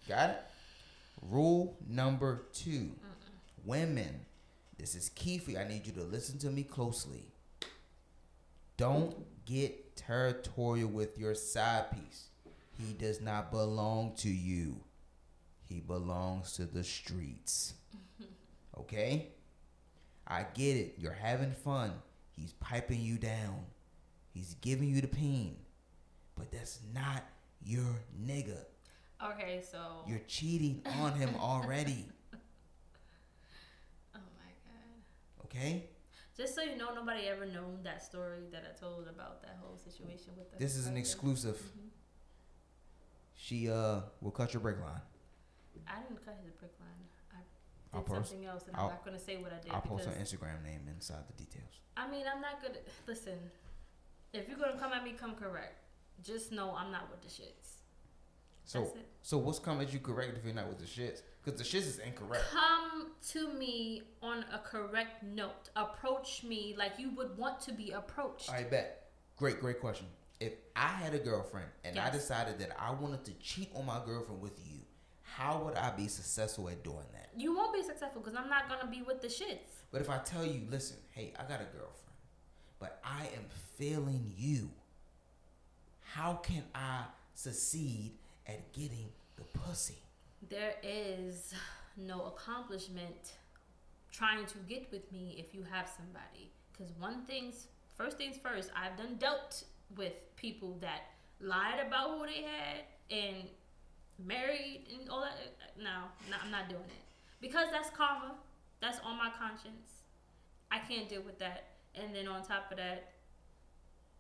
Got it? Rule number two. Mm-mm. Women. This is key for you. I need you to listen to me closely. Don't get territorial with your side piece. He does not belong to you. He belongs to the streets. Okay? I get it. You're having fun. He's piping you down. He's giving you the pain. But that's not your nigga. Okay, so. You're cheating on him already. Okay? Just so you know, nobody ever known that story that I told about that whole situation with the This is an exclusive. Mm-hmm. She uh will cut your brake line. I didn't cut his brake line. I did I'll something post, else, and I'll, I'm not going to say what I did. I'll post her Instagram name inside the details. I mean, I'm not going to... Listen, if you're going to come at me, come correct. Just know I'm not with the shits. So, That's it. So what's coming at you correct if you're not with the shits? Because the shits is incorrect. Come to me on a correct note. Approach me like you would want to be approached. I bet. Great, great question. If I had a girlfriend and yes. I decided that I wanted to cheat on my girlfriend with you, how would I be successful at doing that? You won't be successful because I'm not going to be with the shits. But if I tell you, listen, hey, I got a girlfriend, but I am failing you, how can I succeed at getting the pussy? There is no accomplishment trying to get with me if you have somebody. Because one thing's, first things first, I've done dealt with people that lied about who they had and married and all that. No, no, I'm not doing it. Because that's karma. That's on my conscience. I can't deal with that. And then on top of that,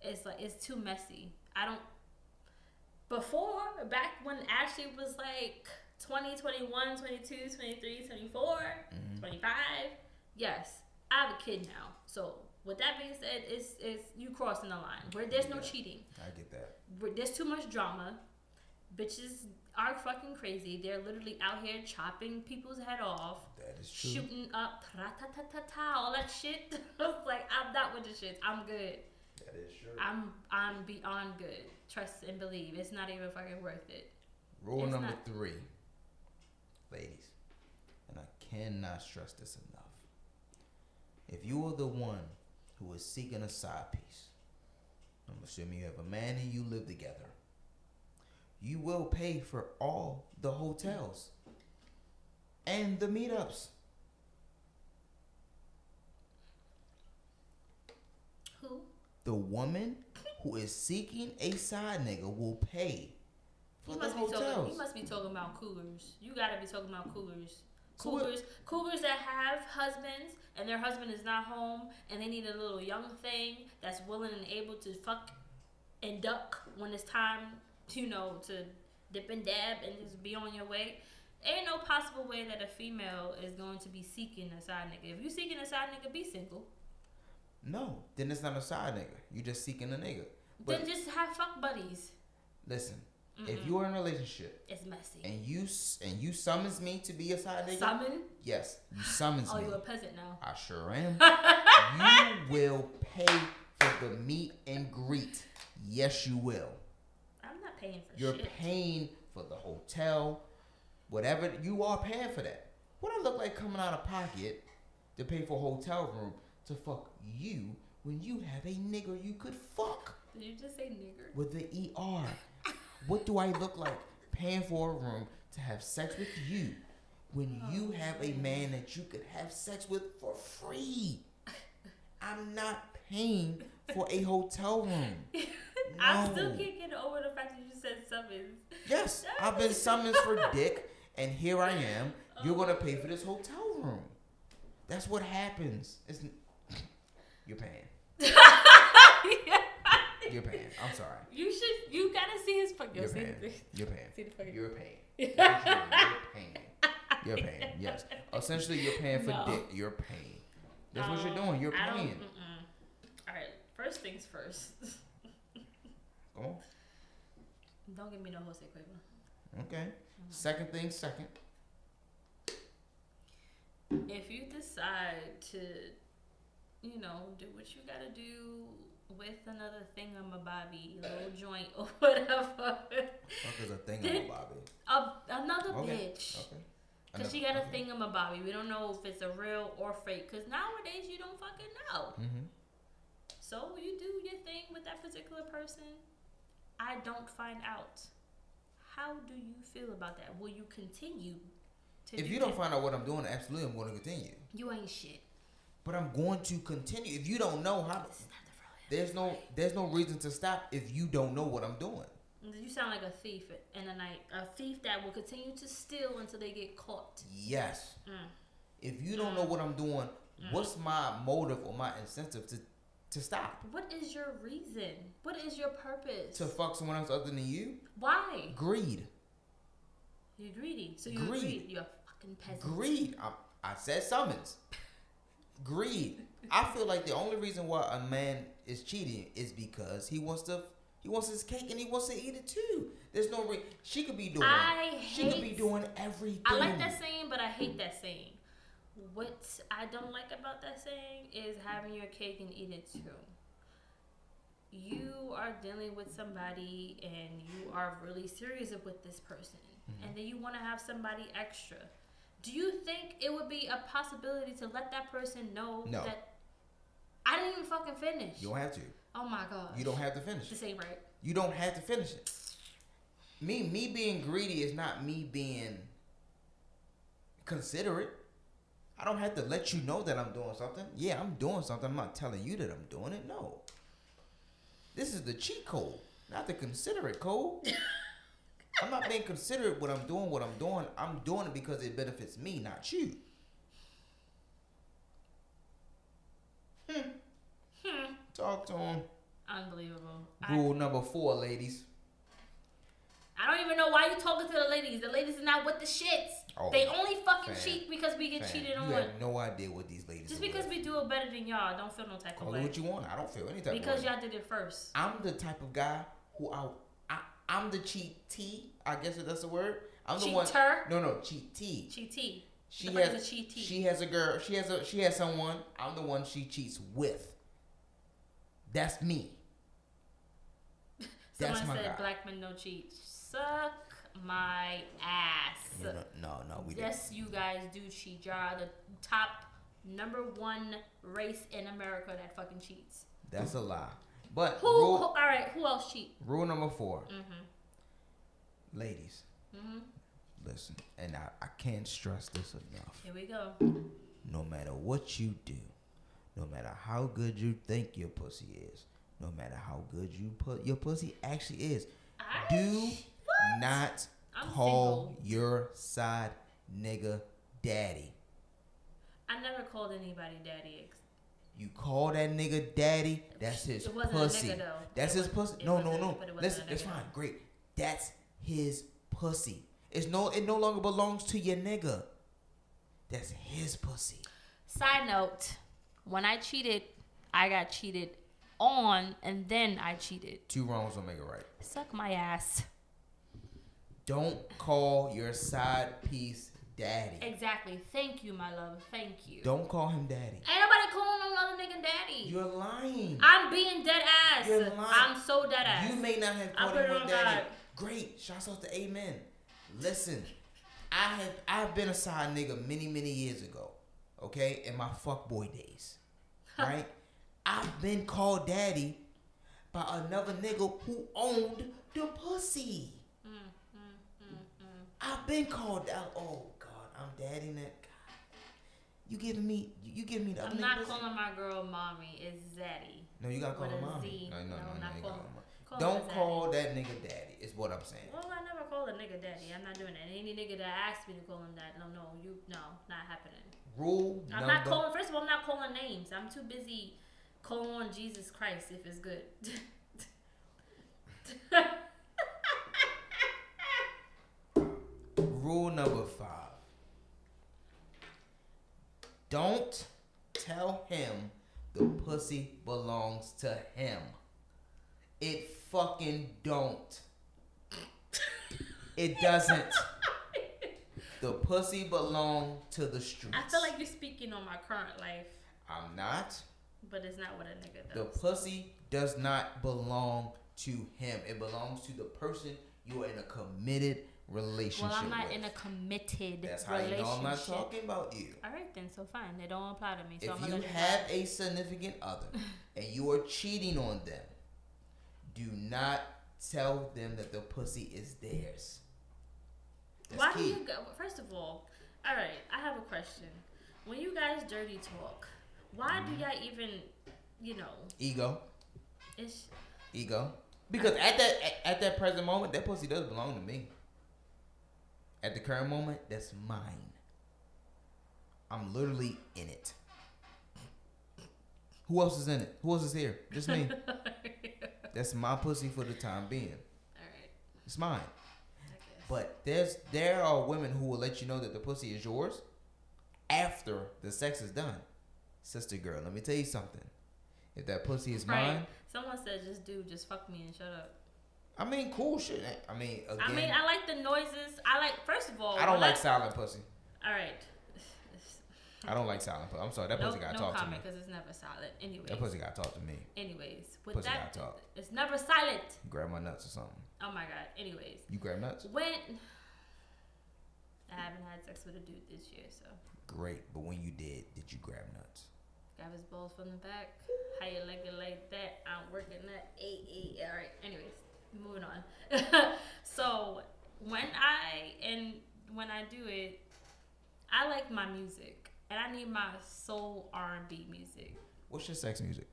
it's like, it's too messy. I don't, before, back when Ashley was like, twenty, twenty-one, twenty-two, twenty-three, twenty-four, mm-hmm. twenty-five. Yes, I have a kid now. So with that being said, it's, it's you crossing the line where there's no that. cheating. I get that. Where there's too much drama. Bitches are fucking crazy. They're literally out here chopping people's head off. That is true. Shooting up, ra-ta-ta-ta-ta, all that shit. Like, I'm not with the shit. I'm good. That is true. I'm I'm beyond good. Trust and believe. It's not even fucking worth it. Rule it's number three. Ladies, and I cannot stress this enough. If you are the one who is seeking a side piece, I'm assuming you have a man and you live together, you will pay for all the hotels and the meetups. Who? The woman who is seeking a side nigga will pay. You must, be talking, you must be talking about cougars. You gotta be talking about cougars. Cougars cougars that have husbands and their husband is not home and they need a little young thing that's willing and able to fuck and duck when it's time, you know, to dip and dab and just be on your way. Ain't no possible way that a female is going to be seeking a side nigga. If you seeking a side nigga, be single. No, then it's not a side nigga. You just seeking a nigga. But then just have fuck buddies. Listen, mm-mm. if you're in a relationship, it's messy. And you and you summons me to be a side nigga. Summon? Yes, you summons oh, me. Oh, you're a peasant now. I sure am. You will pay for the meet and greet. Yes, you will. I'm not paying for you're shit. You're paying for the hotel. Whatever, you are paying for that. What I look like coming out of pocket to pay for a hotel room to fuck you when you have a nigger you could fuck? Did you just say nigger? With the E R. What do I look like paying for a room to have sex with you when oh, you have a man that you could have sex with for free? I'm not paying for a hotel room. No. I still can't get over the fact that you said summons. Yes, I've been summons for dick. And here I am. You're gonna pay for this hotel room. That's what happens. It's you're paying. You're paying. I'm sorry. You should. You gotta see his fucking. You're paying. You're paying. You're paying. You're paying. You're paying. Yes. Essentially, you're paying for no. dick. You're paying. That's um, what you're doing. You're I paying. All right. First things first. Go on. Don't give me no Jose Cuervo. Okay. Second thing, second. If you decide to, you know, do what you gotta do with another thingamabobby, little joint or whatever. What is a thingamabobby? A, another okay. bitch. Okay. Because she got a okay. thingamabobby. We don't know if it's a real or fake. Because nowadays you don't fucking know. Mm-hmm. So you do your thing with that particular person. I don't find out. How do you feel about that? Will you continue to If do you don't that? find out what I'm doing, absolutely I'm going to continue. You ain't shit. But I'm going to continue. If you don't know how this is not the real There's no right. there's no reason to stop if you don't know what I'm doing. You sound like a thief in the night. A thief that will continue to steal until they get caught. Yes. Mm. If you don't know what I'm doing, mm. what's my motive or my incentive to To stop. What is your reason? What is your purpose? To fuck someone else other than you? Why? Greed. You're greedy. So you're greed. greed. You're a fucking peasant. Greed. I, I said summons. Greed. I feel like the only reason why a man is cheating is because he wants to. He wants his cake and he wants to eat it too. There's no reason. She could be doing. I she hate, could be doing everything. I like that saying, but I hate that saying. What I don't like about that saying is having your cake and eat it too. You are dealing with somebody and you are really serious with this person. Mm-hmm. And then you want to have somebody extra. Do you think it would be a possibility to let that person know no. that I didn't even fucking finish? You don't have to. Oh my God. You don't have to finish it. This ain't right. You don't have to finish it. Me, me being greedy is not me being considerate. I don't have to let you know that I'm doing something. Yeah, I'm doing something. I'm not telling you that I'm doing it. No. This is the cheat code, not the considerate code. I'm not being considerate when I'm doing what I'm doing. I'm doing it because it benefits me, not you. Hmm. Hmm. Talk to him. Unbelievable. Rule I... number four, ladies. I don't even know why you talking to the ladies. The ladies are not with the shits. Oh, they only fucking fam, cheat because we get fam. cheated on. You have no idea what these ladies Just because with. we do it better than y'all, don't feel no type Call of way. Call it what you want. I don't feel any type because of way. Because y'all did it first. I'm the type of guy who I, I, I'm the cheatee. I guess that's the word. I'm the Cheater? one. No, no, cheatee. Cheatee. She the has a cheatee. She has a girl. She has a. She has someone. I'm the one she cheats with. That's me. Someone that's my said guy. Black men don't cheat. Suck my ass. No, no, no we yes, didn't. You guys do cheat. Y'all are the top number one race in America that fucking cheats. That's a lie. But who? Rule, who all right, who else cheat? Rule number four, mm-hmm. ladies. Mm-hmm. Listen, and I, I can't stress this enough. Here we go. No matter what you do, no matter how good you think your pussy is, no matter how good you put your pussy actually is, I do. Not I'm call single. your side nigga daddy. I never called anybody daddy. Ex- You call that nigga daddy, that's his it wasn't pussy. A nigga, though. That's it his was, pussy. No, no, no. Listen, that's fine. Great. That's his pussy. It's no, it no longer belongs to your nigga. That's his pussy. Side note, when I cheated, I got cheated on, and then I cheated. Two wrongs don't make it right. Suck my ass. Don't call your side piece daddy. Exactly. Thank you, my love. Thank you. Don't call him daddy. Ain't nobody calling him another nigga daddy. You're lying. I'm being dead ass. You're lying. I'm so dead ass. You may not have called him daddy. God. Great. Shouts out to Amen. Listen, I have I've been a side nigga many, many years ago. Okay? In my fuckboy days. Right? I've been called daddy by another nigga who owned the pussy. Mm, mm, mm, mm. I've been called out. Oh, I'm daddying that. God, you giving me, you giving me the. I'm not pussy. Calling my girl mommy. It's zaddy. No, you gotta call her mommy. No, no, no, no, not you call, call Don't call that nigga daddy. Is what I'm saying. Well, I never call a nigga daddy. I'm not doing that. Any nigga that asks me to call him that, no, no, you, no, not happening. Rule. I'm number. not calling. First of all, I'm not calling names. I'm too busy calling on Jesus Christ if it's good. Rule number five. Don't tell him the pussy belongs to him. It fucking don't. It doesn't. The pussy belongs to the streets. I feel like you're speaking on my current life. I'm not. But it's not what a nigga does. The pussy does not belong to him. It belongs to the person you are in a committed relationship. Well, I'm not with. in a committed That's how relationship. You know I'm not talking about you. All right, then. So fine. They don't apply to me. So if I'm you have a significant other and you are cheating on them, do not tell them that the pussy is theirs. That's Why key. do you go? First of all, all right, I have a question. When you guys dirty talk, why mm. do y'all even, you know? Ego. It's ego. Because at that at that present moment, that pussy does belong to me. At the current moment, that's mine. I'm literally in it. Who else is in it? Who else is here? Just me. That's my pussy for the time being. All right. It's mine. I guess. But there's there are women who will let you know that the pussy is yours after the sex is done. Sister girl, let me tell you something. If that pussy is right. mine. Someone said, just do, just fuck me and shut up. I mean, cool shit. I mean, again. I mean, I like the noises. I like, first of all. I don't I like, like silent pussy. All right. I don't like silent pussy. I'm sorry. That no, pussy got to no talk to me. No comment, because it's never silent. Anyways. That pussy got to talk to me. Anyways. With pussy got to talk. It's never silent. Grab my nuts or something. Oh, my God. Anyways. You grab nuts? When. I haven't had sex with a dude this year, so. Great. But when you did, did you grab nuts? Grab his balls from the back. How you like it like that? I'm working that. Eight, eight. All right. Anyways. Moving on. So when I and when I do it, I like my music and I need my soul R and B music. What's your sex music?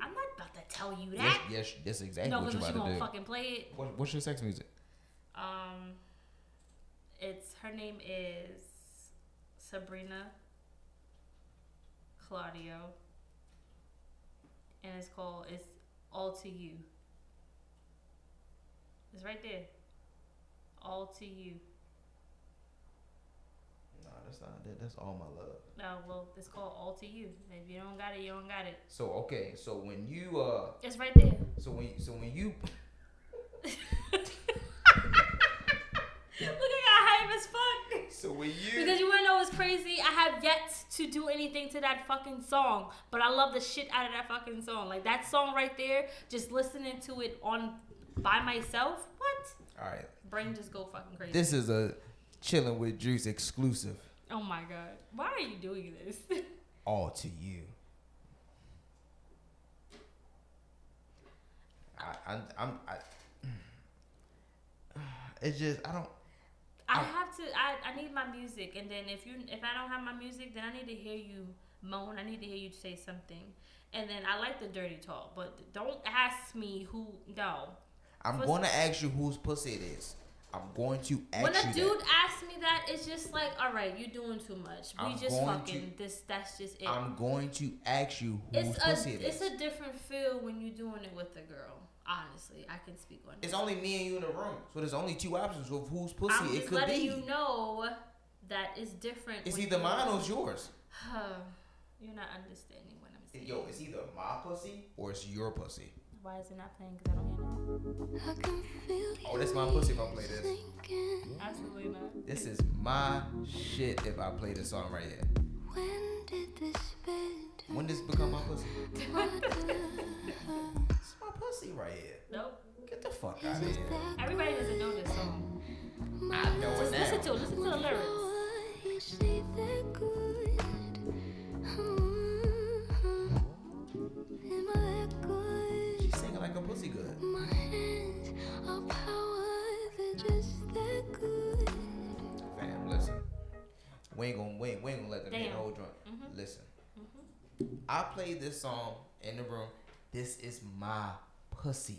I'm not about to tell you that. Yes, yes that's exactly no, what you're about you about to do. No, fucking play it. What, what's your sex music? Um, it's her name is Sabrina Claudio, and it's called "It's All to You." It's right there. All to you. Nah, that's not that. That's all my love. No, well, it's called all to you. If you don't got it, you don't got it. So okay, so when you uh, it's right there. So when so when you look at how hype as fuck. So when you because you wanna know what's crazy? I have yet to do anything to that fucking song, but I love the shit out of that fucking song. Like that song right there. Just listening to it on. By myself? What? All right. Brain just go fucking crazy. This is a Chilling with Juice exclusive. Oh, my God. Why are you doing this? All to you. I, I, I'm... I, it's just... I don't... I, I have to... I, I need my music. And then if you if I don't have my music, then I need to hear you moan. I need to hear you say something. And then I like the dirty talk. But don't ask me who... No. I'm going to ask you whose pussy it is. I'm going to ask when you when a dude that. asks me that, it's just like, all right, you're doing too much. We I'm just fucking to, this. That's just it. I'm going to ask you who's pussy it is. It's a different feel when you're doing it with a girl. Honestly, I can speak on it. It's only me and you in the room, so there's only two options of whose pussy I'm it could be. I'm letting you know that it's different. It's either mine or it's yours. You're not understanding what I'm saying. Yo, it's either my pussy or it's your pussy. Why is it not playing? Because I don't hear it. Oh, that's my pussy if I play this. Absolutely not. This is my shit if I play this song right here. When did this bed When did this become my pussy? It's my pussy right here. Nope. Get the fuck out of here. Everybody doesn't know this song. I know it now. Listen to it. Listen to the lyrics. Singing like a pussy good. My hands are power, they're just that good. Fam, listen. We ain't gonna, we ain't, we ain't gonna let them get the whole joint. Mm-hmm. Listen. Mm-hmm. I played this song in the room. This is my pussy.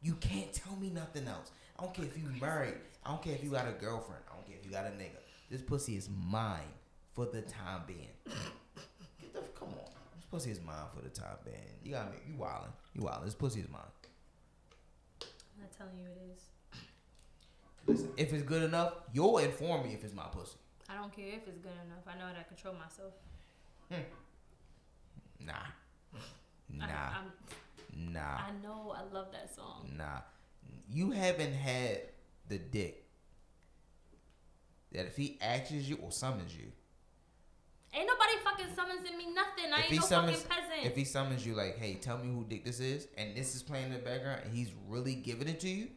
You can't tell me nothing else. I don't care if you married. I don't care if you got a girlfriend. I don't care if you got a nigga. This pussy is mine for the time being. Get the, come on. Pussy is mine for the top band. You gotta make you wildin'. You wildin'. This pussy is mine. I'm not telling you it is. Listen, if it's good enough, you'll inform me if it's my pussy. I don't care if it's good enough. I know that I control myself. Hmm. Nah. Nah. I, I'm, nah. I know. I love that song. Nah. You haven't had the dick that if he axes you or summons you. Ain't nobody fucking summons me nothing. I if ain't no summons, fucking peasant. If he summons you like, hey, tell me who dick this is, and this is playing in the background, and he's really giving it to you,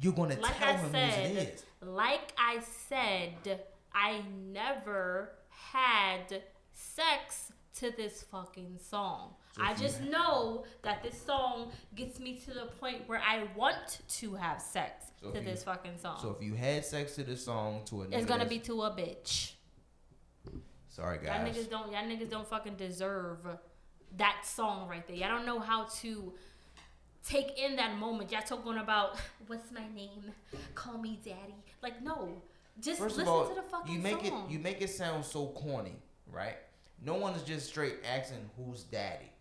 you're going like to tell I him said, who it is. Like I said, I never had sex to this fucking song. So I just know that this song gets me to the point where I want to have sex so to this you, fucking song. So if you had sex to this song, to a it's going to be to a bitch. Sorry, guys. Y'all niggas don't, y'all niggas don't fucking deserve that song right there. Y'all don't know how to take in that moment. Y'all talking about, what's my name? Call me daddy. Like, no. Just First listen all, to the fucking you make song. It, you make it sound so corny, right? No one is just straight asking, who's daddy?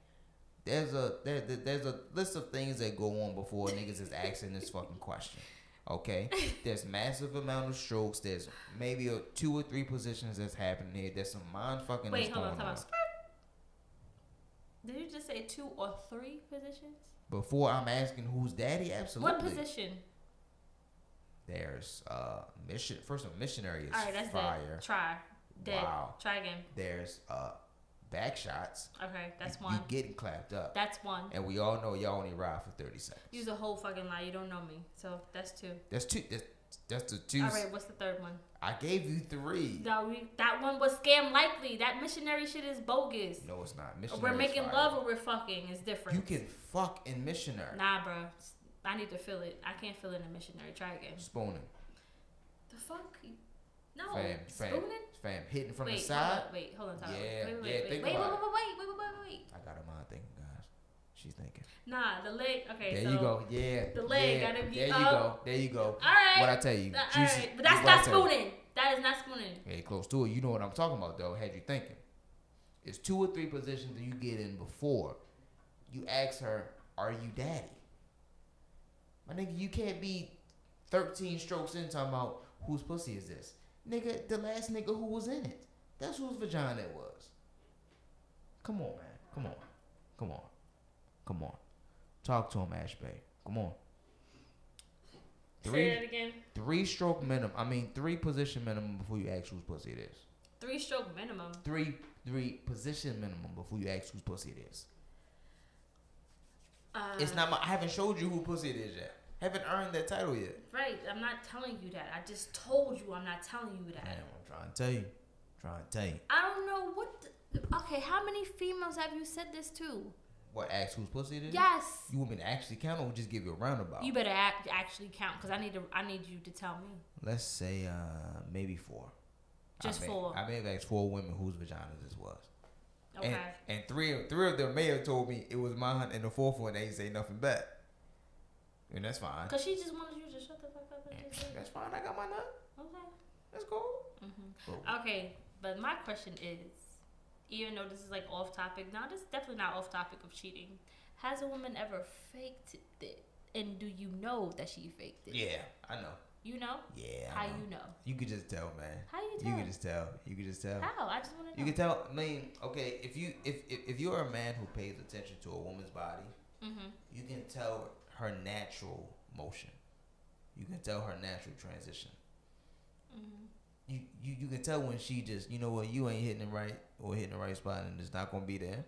There's a, there, there's a list of things that go on before niggas is asking this fucking question. Okay, there's massive amount of strokes. There's maybe a, two or three positions that's happening here. There's some mind fucking. Wait, hold on, hold on. Did you just say two or three positions? Before I'm asking who's daddy, absolutely. What position? There's uh mission. First of all, missionary is all right, that's fire. Dead. Try, dead. Wow. Try again. There's uh back shots. Okay, that's one. You getting clapped up. That's one. And we all know y'all only ride for thirty seconds. You's a whole fucking lie. You don't know me. So that's two. That's two. That's, that's the two. All right, what's the third one? I gave you three. No, we, that one was scam likely. That missionary shit is bogus. No, it's not. Missionary. We're making love or we're fucking. It's different. You can fuck in missionary. Nah, bro. I need to feel it. I can't feel it in missionary. Try again. Spooning. The fuck? No. Fam, spooning? Fam, hitting from wait, the side. Hold wait, hold on. Tyler. Yeah, wait, wait, yeah, wait, think wait, about wait, wait, wait, wait, wait, wait, wait. I got her mind thinking, guys. She's thinking. Nah, the leg. Okay, there so you go. Yeah, the leg yeah, gotta be there you up. Go. There you go. All right. What I tell you. All Jesus, right, but that's not spooning. That is not spooning. Hey, close to it. You know what I'm talking about, though. Had you thinking, it's two or three positions that you get in before you ask her, "Are you daddy?" My nigga, you can't be thirteen strokes in talking about whose pussy is this. Nigga, the last nigga who was in it. That's whose vagina it was. Come on, man. Come on. Come on. Come on. Talk to him, Ash Bay. Come on. Three, Say that again. Three stroke minimum. I mean, three position minimum before you ask whose pussy it is. Three stroke minimum? Three, three position minimum before you ask whose pussy it is. Uh, it's not my... I haven't showed you who pussy it is yet. Haven't earned that title yet. Right. I'm not telling you that. I just told you I'm not telling you that. Man, I'm trying to tell you. I'm trying to tell you. I don't know what... The, okay, how many females have you said this to? What, ask whose pussy it is? Yes. You want me to actually count or just give you a roundabout? You better act, actually count because I need to. I need you to tell me. Let's say uh, maybe four. Just I may, four. I may have asked four women whose vaginas this was. Okay. And, and three, three of them may have told me it was mine and the fourth one they ain't say nothing back. And that's fine. Because she just wanted you to shut the fuck up. And yeah, that's fine. I got my nut. Okay. That's cool. Mm-hmm. Cool. Okay. But my question is, even though this is like off topic, now this is definitely not off topic of cheating. Has a woman ever faked it? And do you know that she faked it? Yeah, I know. You know? Yeah. How know. you know? You could just tell, man. How you tell? You could just tell. You could just tell. How? I just want to know. You could tell. I mean, okay, if you if if, if you're a man who pays attention to a woman's body, mm-hmm. you can tell her natural motion. You can tell her natural transition. Mm-hmm. You, you you can tell when she just, you know what, you ain't hitting it right or hitting the right spot, and it's not gonna be there,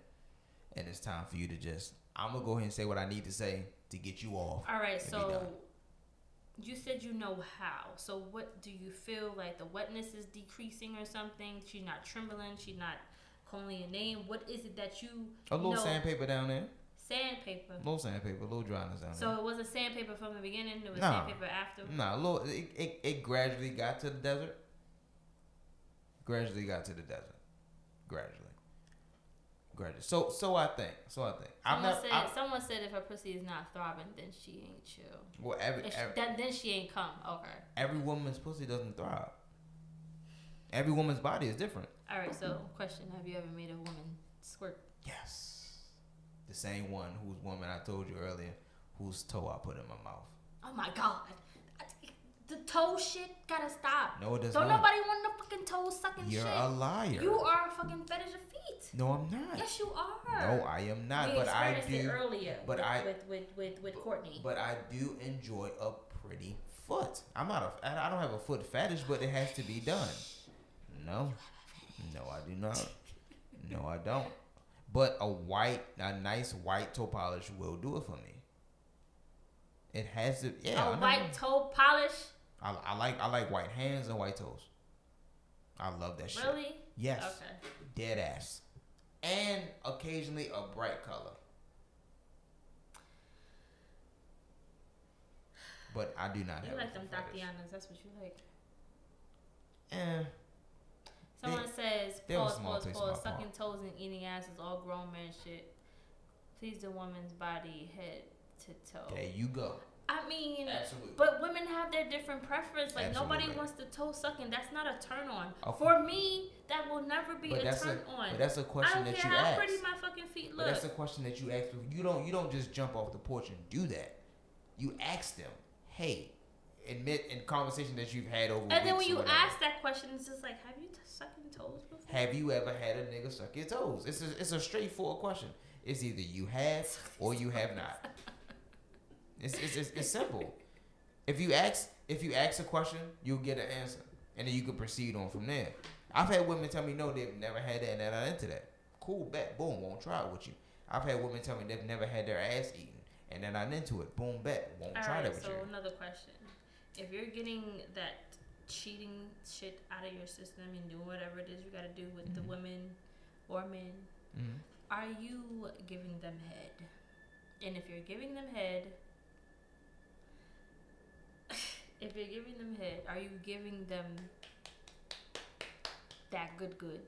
and it's time for you to just, I'm gonna go ahead and say what I need to say to get you off. All right, so. You said you know how. So what do you feel like the wetness is decreasing or something? She's not trembling. She's not calling your name. What is it that you A little know? sandpaper down there. Sandpaper. A little sandpaper. A little dryness down so there. So it wasn't sandpaper from the beginning. It was nah. sandpaper after. No, nah, a little. It, it, it gradually got to the desert. Gradually got to the desert. Gradually. Gradually. So so I think. So I think. Someone, I'm not, said, I, someone said if her pussy is not throbbing, then she ain't chill. Well, every, she, every then, then she ain't come. Okay. Every woman's pussy doesn't throb. Every woman's body is different. All right. So question: have you ever made a woman squirt? Yes. The same one whose woman I told you earlier, whose toe I put in my mouth. Oh my God. The toe shit gotta stop. No, it doesn't. Don't nobody want no fucking toe sucking shit. You're a liar. You are a fucking fetish of feet. No, I'm not. Yes, you are. No, I am not. We but I do. It earlier but with, I with with with, with but, Courtney. But I do enjoy a pretty foot. I'm not a. I don't have a foot fetish, but it has to be done. No, no, I do not. No, I don't. But a white, a nice white toe polish will do it for me. It has to. Yeah. A white toe polish. I, I like I like white hands and white toes. I love that shit. Really? Yes. Okay. Dead ass. And occasionally a bright color. But I do not you have. You like them Tatianas? That's what you like. Eh. Someone they, says pause, pause, pause. Sucking toes and eating ass is all grown man shit. Please, the woman's body, head to toe. There you go. I mean, Absolutely. But women have their different preference. Like, Absolutely. Nobody wants the toe sucking. That's not a turn on. Okay. For me, that will never be but a turn a, on. But that's a question I don't that care you how ask. Pretty my fucking feet look. But that's a question that you ask. You don't. You don't just jump off the porch and do that. You ask them. Hey, admit in conversation that you've had over. And then when you ask that question, it's just like, have you t- sucking toes before? Have you ever had a nigga suck your toes? It's a, it's a straightforward question. It's either you have or you have not. It's, it's it's it's simple. If you ask if you ask a question, you'll get an answer, and then you can proceed on from there. I've had women tell me no, they've never had that, and they're not into that. Cool, bet, boom, won't try it with you. I've had women tell me they've never had their ass eaten, and they're not into it. Boom, bet, won't All try right, that with so you. So another question: if you're getting that cheating shit out of your system and doing whatever it is you got to do with mm-hmm. the women or men, mm-hmm. are you giving them head? And if you're giving them head. If you're giving them head, are you giving them that good good?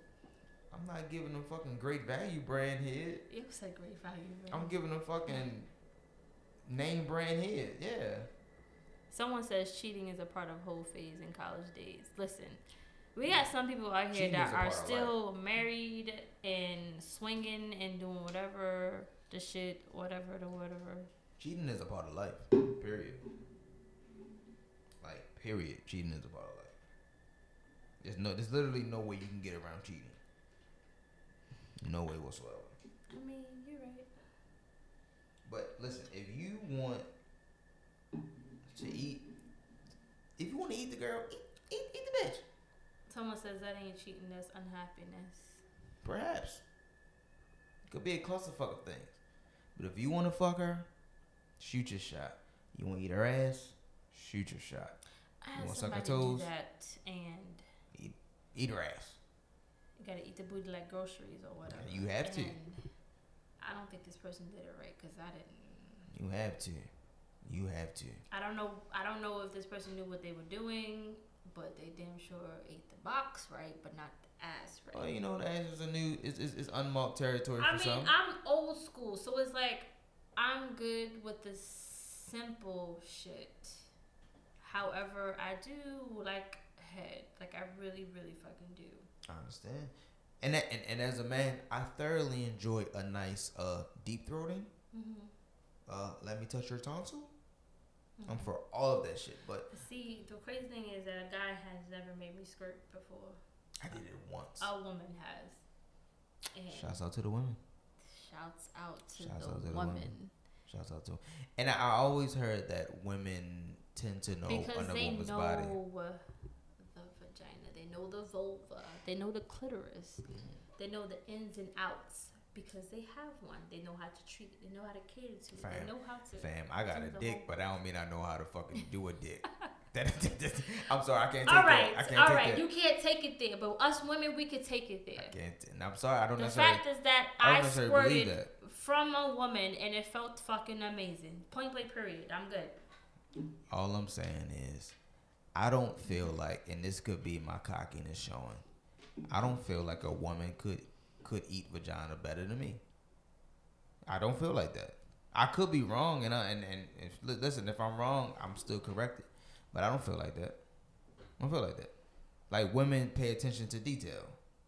I'm not giving them fucking great value brand head. It was a great value brand. I'm giving them fucking name brand head, yeah. Someone says cheating is a part of whole phase in college days. Listen, we got some people out here cheating that are still married and swinging and doing whatever the shit, whatever the whatever. Cheating is a part of life, period. Period. Cheating is a part of life. There's no, there's literally no way you can get around cheating. No way whatsoever. I mean, you're right. But listen, if you want to eat, if you want to eat the girl, eat, eat, eat the bitch. Someone says that ain't cheating. That's unhappiness. Perhaps. It could be a clusterfuck of things. But if you want to fuck her, shoot your shot. You want to eat her ass, shoot your shot. I you want to suck her toes? Do that and eat, eat her ass. You gotta eat the booty like groceries or whatever. You have and to. I don't think this person did it right because I didn't. You have to. You have to. I don't know. I don't know if this person knew what they were doing, but they damn sure ate the box right, but not the ass right. Well, you know, the ass is a new. It's, it's, it's unmarked territory I for mean, some. I mean, I'm old school, so it's like I'm good with the simple shit. However, I do like head. Like, I really, really fucking do. I understand. And that, and, and as a man, I thoroughly enjoy a nice uh, deep throating. Mm-hmm. Uh, let me touch your tonsil. Mm-hmm. I'm for all of that shit. But see, the crazy thing is that a guy has never made me squirt before. I did it once. A woman has. And shouts out to the women. Shouts out to, shouts the, out to woman. the women. Shouts out to them. And I, I always heard that women tend to know because they woman's know body. The vagina. They know the vulva. They know the clitoris. Mm-hmm. They know the ins and outs. Because they have one. They know how to treat it. They know how to cater to it. Fam, they know how to... Fam, I got a dick, but I don't mean I know how to fucking do a dick. that, that, that, I'm sorry, I can't take all right, that. I can't all take right, that. You can't take it there. But us women, we can take it there. I can't. And I'm sorry, I don't the necessarily... The fact is that I, I squirted that. from a woman, and it felt fucking amazing. Point blank period. I'm good. All I'm saying is, I don't feel like, and this could be my cockiness showing, I don't feel like a woman could... could eat vagina better than me. I don't feel like that. I could be wrong, and I, and and if, listen, if I'm wrong, I'm still corrected. But I don't feel like that. I don't feel like that. Like, women pay attention to detail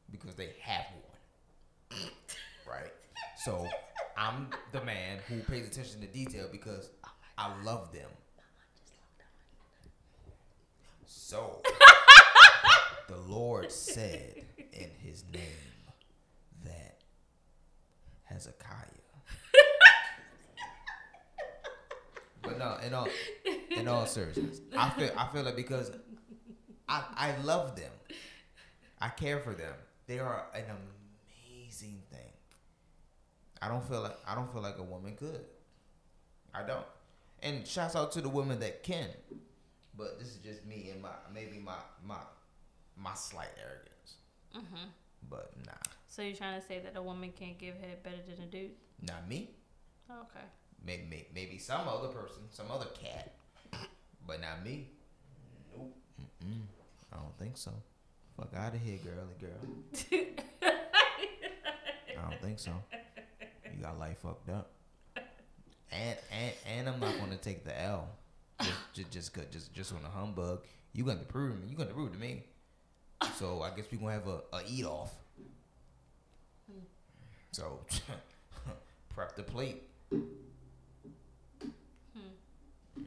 because they have one, right? So I'm the man who pays attention to detail because oh I love them. So the Lord said in His name. That Hezekiah. But no, in all in all seriousness, I feel I feel it like because I I love them. I care for them. They are an amazing thing. I don't feel like I don't feel like a woman could. I don't. And shouts out to the women that can. But this is just me and my maybe my my my slight arrogance. Mm-hmm. But nah. So you're trying to say that a woman can't give head better than a dude? Not me. Oh, okay. Maybe, maybe maybe some other person, some other cat, but not me. Nope. Mm-mm. I don't think so. Fuck out of here, girly girl. I don't think so. You got life fucked up. And and and I'm not gonna take the L. Just just just just, just, just on the humbug. You gonna prove to me? You gonna prove to me? So I guess we gonna have a, a eat off. Mm. So prep the plate. Mm. Nah,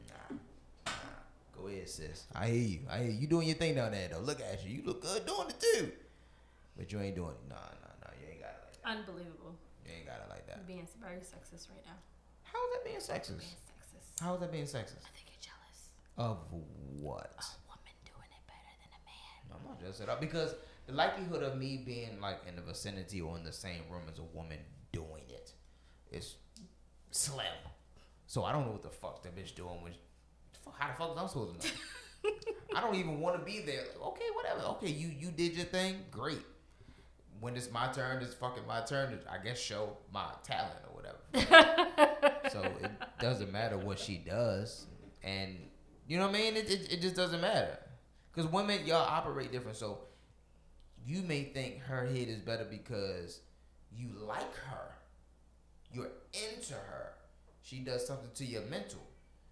nah. Go ahead, sis. I hear you. I hear you. You doing your thing down there though. Look at you. You look good doing it too. But you ain't doing it. Nah, nah, nah. You ain't got it like that. Unbelievable. You ain't got it like that. You're being very sexist right now. How is that being sexist? Being sexist. How is that being sexist? I think you're jealous. Of what? Oh. I'm not just at all because the likelihood of me being like in the vicinity or in the same room as a woman doing it is slim. So I don't know what the fuck that bitch doing. When she, how the fuck am I supposed to know? I don't even want to be there. Like, okay, whatever. Okay, you you did your thing. Great. When it's my turn, it's fucking my turn to, I guess, show my talent or whatever. So it doesn't matter what she does, and you know what I mean. It it, it just doesn't matter. Because women, y'all operate different. So you may think her head is better because you like her. You're into her. She does something to your mental.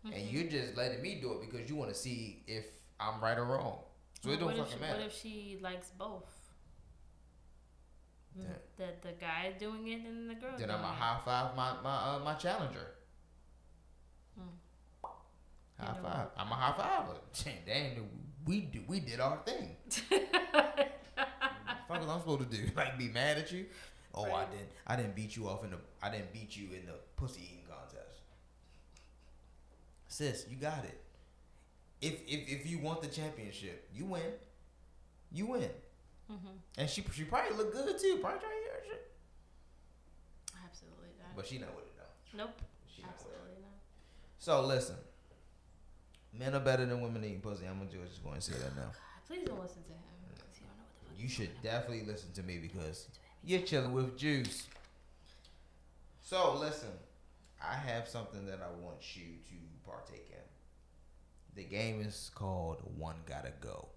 Mm-hmm. And you're just letting me do it because you want to see if I'm right or wrong. So it don't fucking she, matter. What if she likes both? The, the guy doing it and the girl then doing it. Then I'm going to high five my, my, uh, my challenger. Hmm. High you know five. What? I'm a high five. Dang, dude. We do, we did our thing. Fuck what I'm supposed to do? Like be mad at you? Oh, right. I didn't. I didn't beat you off in the. I didn't beat you in the pussy eating contest. Sis, you got it. If if if you want the championship, you win. You win. Mm-hmm. And she she probably looked good too. Probably trying to hear her shit. Absolutely not. But she not with it though. Nope. She absolutely not, with it. not. So listen. Men are better than women eating pussy. I'm just going to say that now. God, please don't listen to him. You, don't know what the fuck you should definitely about. listen to me because you're chilling with Juice. So, listen. I have something that I want you to partake in. The game is called One Gotta Go.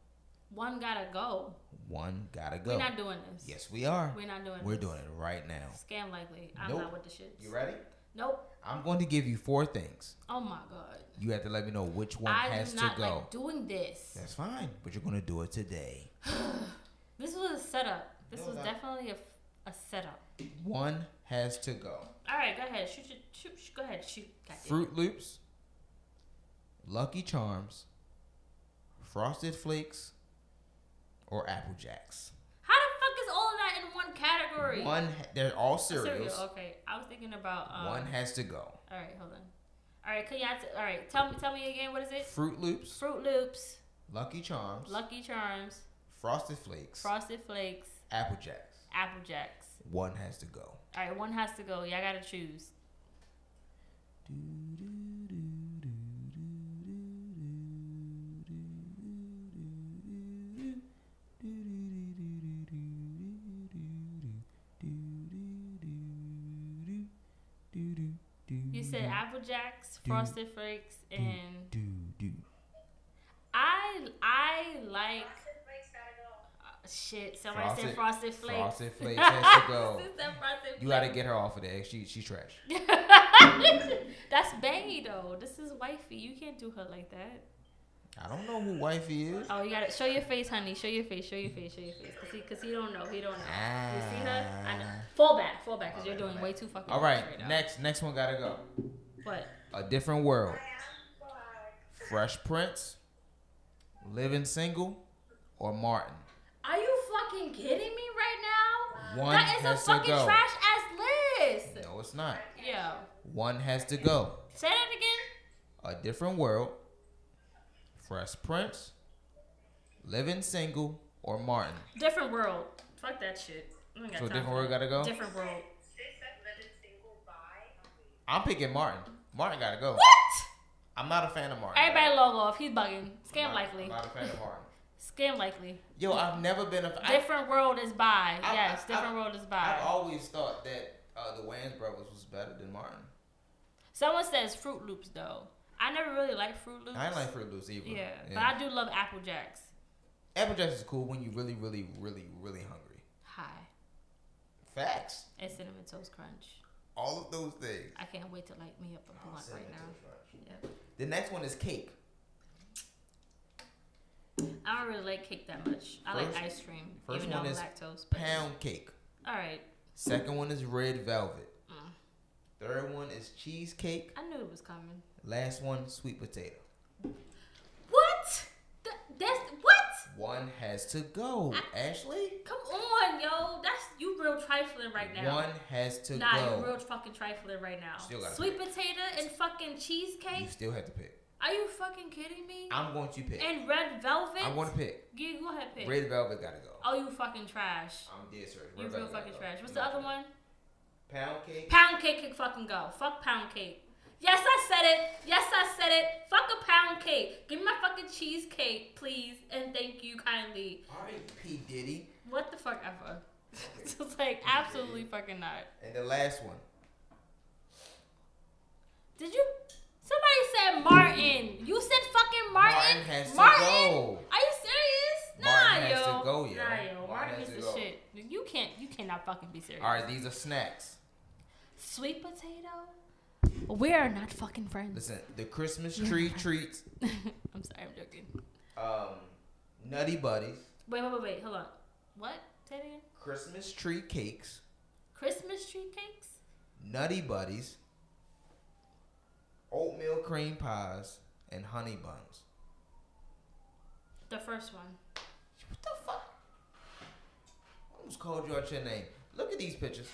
One Gotta Go? One Gotta Go. We're not doing this. Yes, we are. We're not doing We're this. We're doing it right now. Scam likely. I'm nope. not with the shits. You ready? Nope. I'm going to give you four things. Oh my God. You have to let me know which one I has to go. I do not like doing this. That's fine, but you're going to do it today. This was a setup. This no, was not. definitely a, a setup. One has to go. All right, go ahead. Shoot, shoot, shoot. Go ahead, shoot. Fruit Loops, Lucky Charms, Frosted Flakes, or Apple Jacks. How the fuck is all of that in one category? One, they're all cereals. Cereal, okay. I was thinking about um, one has to go. All right, hold on. All right, can y'all t- all right, tell me tell me again, what is it? Fruit Loops. Fruit Loops. Lucky Charms. Lucky Charms. Frosted Flakes. Frosted Flakes. Apple Jacks. Apple Jacks. One has to go. All right, one has to go. Y'all gotta choose. Do, do, do, do, do, do, do, do, do, do, do. You said Apple Jacks, Frosted Flakes, and do, do, do. I I like. Shit, somebody frosted, said Frosted Flakes. Frosted Flakes has to go. You gotta get her off of there. She she's trash. That's Bangy though. This is wifey. You can't do her like that. I don't know who wifey is. Oh, you gotta show your face, honey. Show your face. Show your face. Show your face. Cause he, cause he don't know. He don't know. Ah. You see her? I know. Fall back. Fall back. Cause all you're right, doing right. way too fucking. All right. right next now. next one gotta go. What? A Different World. Fresh Prince. Living Single. Or Martin. Are you fucking kidding me right now? One that is has a fucking trash ass list. No, it's not. Yeah. One has to go. Say that again. A Different World, Fresh Prince, Living Single, or Martin. Different World. Fuck that shit. I got so Different World gotta go? Different World. I'm picking Martin. Martin gotta go. What? I'm not a fan of Martin. Everybody log off. He's bugging. Scam I'm not, likely. I'm not a fan of Martin. Scam likely. Yo, I've never been a... I, different World is by. I, yes, I, I, Different World is by. I've always thought that uh, the Wayans Brothers was better than Martin. Someone says Fruit Loops, though. I never really liked Fruit Loops. I didn't like Fruit Loops either. Yeah, yeah, but I do love Apple Jacks. Apple Jacks is cool when you're really, really, really, really hungry. Hi. Facts. And Cinnamon Toast Crunch. All of those things. I can't wait to light me up a blunt oh, right now. Yeah. The next one is cake. I don't really like cake that much. I first, like ice cream. First even though one I'm is lactose, but... pound cake. All right. Second one is red velvet. Mm. Third one is cheesecake. I knew it was coming. Last one, sweet potato. What? Th- that's what? One has to go, I, Ashley. Come on, yo. That's you real trifling right now. One has to nah, go. Nah, you real fucking trifling right now. Still gotta sweet pick. Potato and fucking cheesecake. You still have to pick. Are you fucking kidding me? I'm going to pick. And red velvet? I want to pick. Yeah, go ahead pick. Red velvet gotta go. Oh, you fucking trash. I'm dead serious. You real fucking trash. What's the other one? Pound cake. Pound cake can fucking go. Fuck pound cake. Yes, I said it. Yes, I said it. Fuck a pound cake. Give me my fucking cheesecake, please. And thank you kindly. All right, P. Diddy. What the fuck ever. It's okay. Like, absolutely fucking not. And the last one. Did you... Somebody said Martin. You said fucking Martin. Martin has Martin? to go. Are you serious? Martin nah, has yo. to go, yo. Nah, yo. Martin, Martin is the go. shit. You can't. You cannot fucking be serious. All right, these are snacks. Sweet potato. We are not fucking friends. Listen, the Christmas tree treats. I'm sorry, I'm joking. Um, Nutty Buddies. Wait, wait, wait, wait. Hold on. What? Say it again. Christmas tree cakes. Christmas tree cakes. Nutty Buddies. Oatmeal cream pies and honey buns. The first one. What the fuck? I almost called you out your name. Look at these pictures.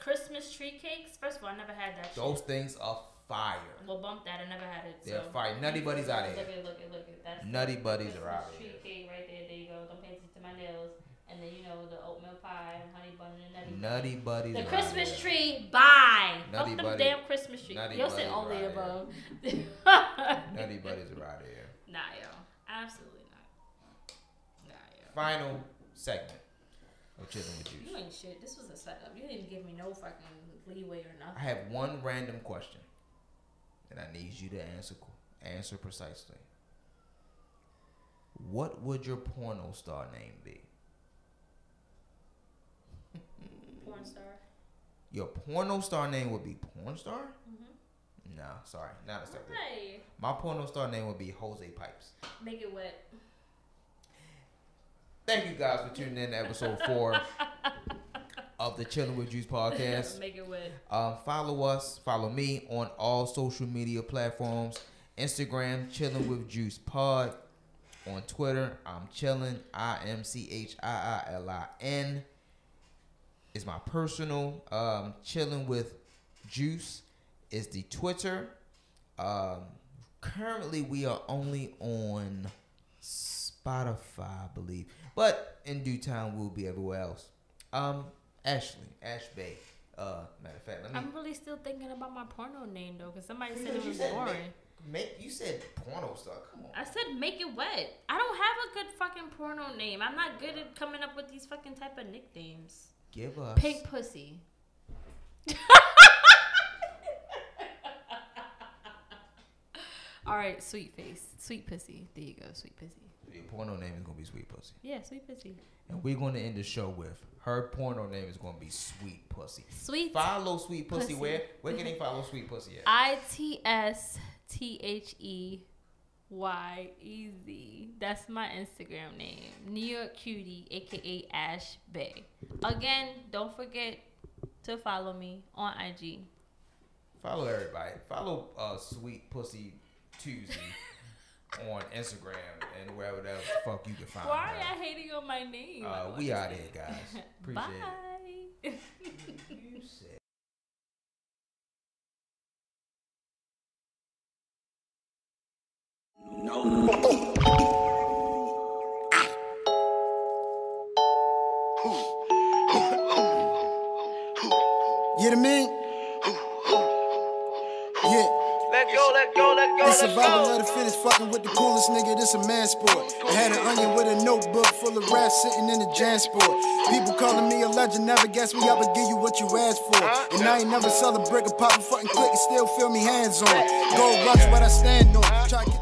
Christmas tree cakes? First of all, I never had that. Those shit. things are fire. Well, bump that. I never had it. They're so. fire. Nutty Buddies out there. Look at, look at, look at. That's Nutty Buddies Christmas are out there. Tree cake right there. There you go. Don't pay attention to my nails. And then, you know, the oatmeal pie and honey bun and nutty. Nutty Buddies. The Christmas right tree, bye. Nutty Fuck buddy, them damn Christmas tree. You'll say all the above. Nutty Buddies are out here. Nah, yo. Absolutely not. Nah, yo. Final segment of Chicken with Juice. You ain't shit. This was a setup. You didn't give me no fucking leeway or nothing. I have one random question that I need you to answer, answer precisely. What would your porno star name be? Porn star. your porno star name would be porn star? Mm-hmm. No, sorry. Not accepted. Right. My porno star name would be Jose Pipes. Make it wet. Thank you guys for tuning in to episode four of the Chilling With Juice podcast. Make it wet. Um, follow us. Follow me on all social media platforms. Instagram, Chilling With Juice Pod. On Twitter, I'm Chillin', I M C H I I L I N. Is my personal um, Chillin' With Juice is the Twitter. Um, currently, we are only on Spotify, I believe. But in due time, we'll be everywhere else. Um, Ashley, Ash Bay. Uh, matter of fact, let me... I'm really still thinking about my porno name, though, because somebody said it was boring. Make you said porno stuff. Come on. I said make it wet. I don't have a good fucking porno name. I'm not good at coming up with these fucking type of nicknames. Give us pink pussy. All right, sweet face, sweet pussy. There you go, sweet pussy. Your porno name is gonna be sweet pussy. Yeah, sweet pussy. And we're gonna end the show with her porno name is gonna be sweet pussy. Sweet. Follow sweet pussy, pussy. Where? Where can they follow sweet pussy at? I T S T H E Y E Z. That's my Instagram name. New York Cutie, aka Ash Bay. Again, don't forget to follow me on I G. Follow everybody. Follow uh, Sweet Pussy Tuesday on Instagram and wherever the fuck you can find. Why are y'all hating on my name? Uh, we out here, guys. Appreciate it. Bye. You said. No. You know what I mean? Yeah. Let go, let go, let go. It's survival of the fittest, fucking with the coolest nigga. This a man sport. I had an onion with a notebook full of raps sitting in the jam sport. People calling me a legend, never guess me. I would give you what you asked for. And I ain't never sell a brick or pop a fucking click and still feel me hands on. Gold rush what I stand on. Try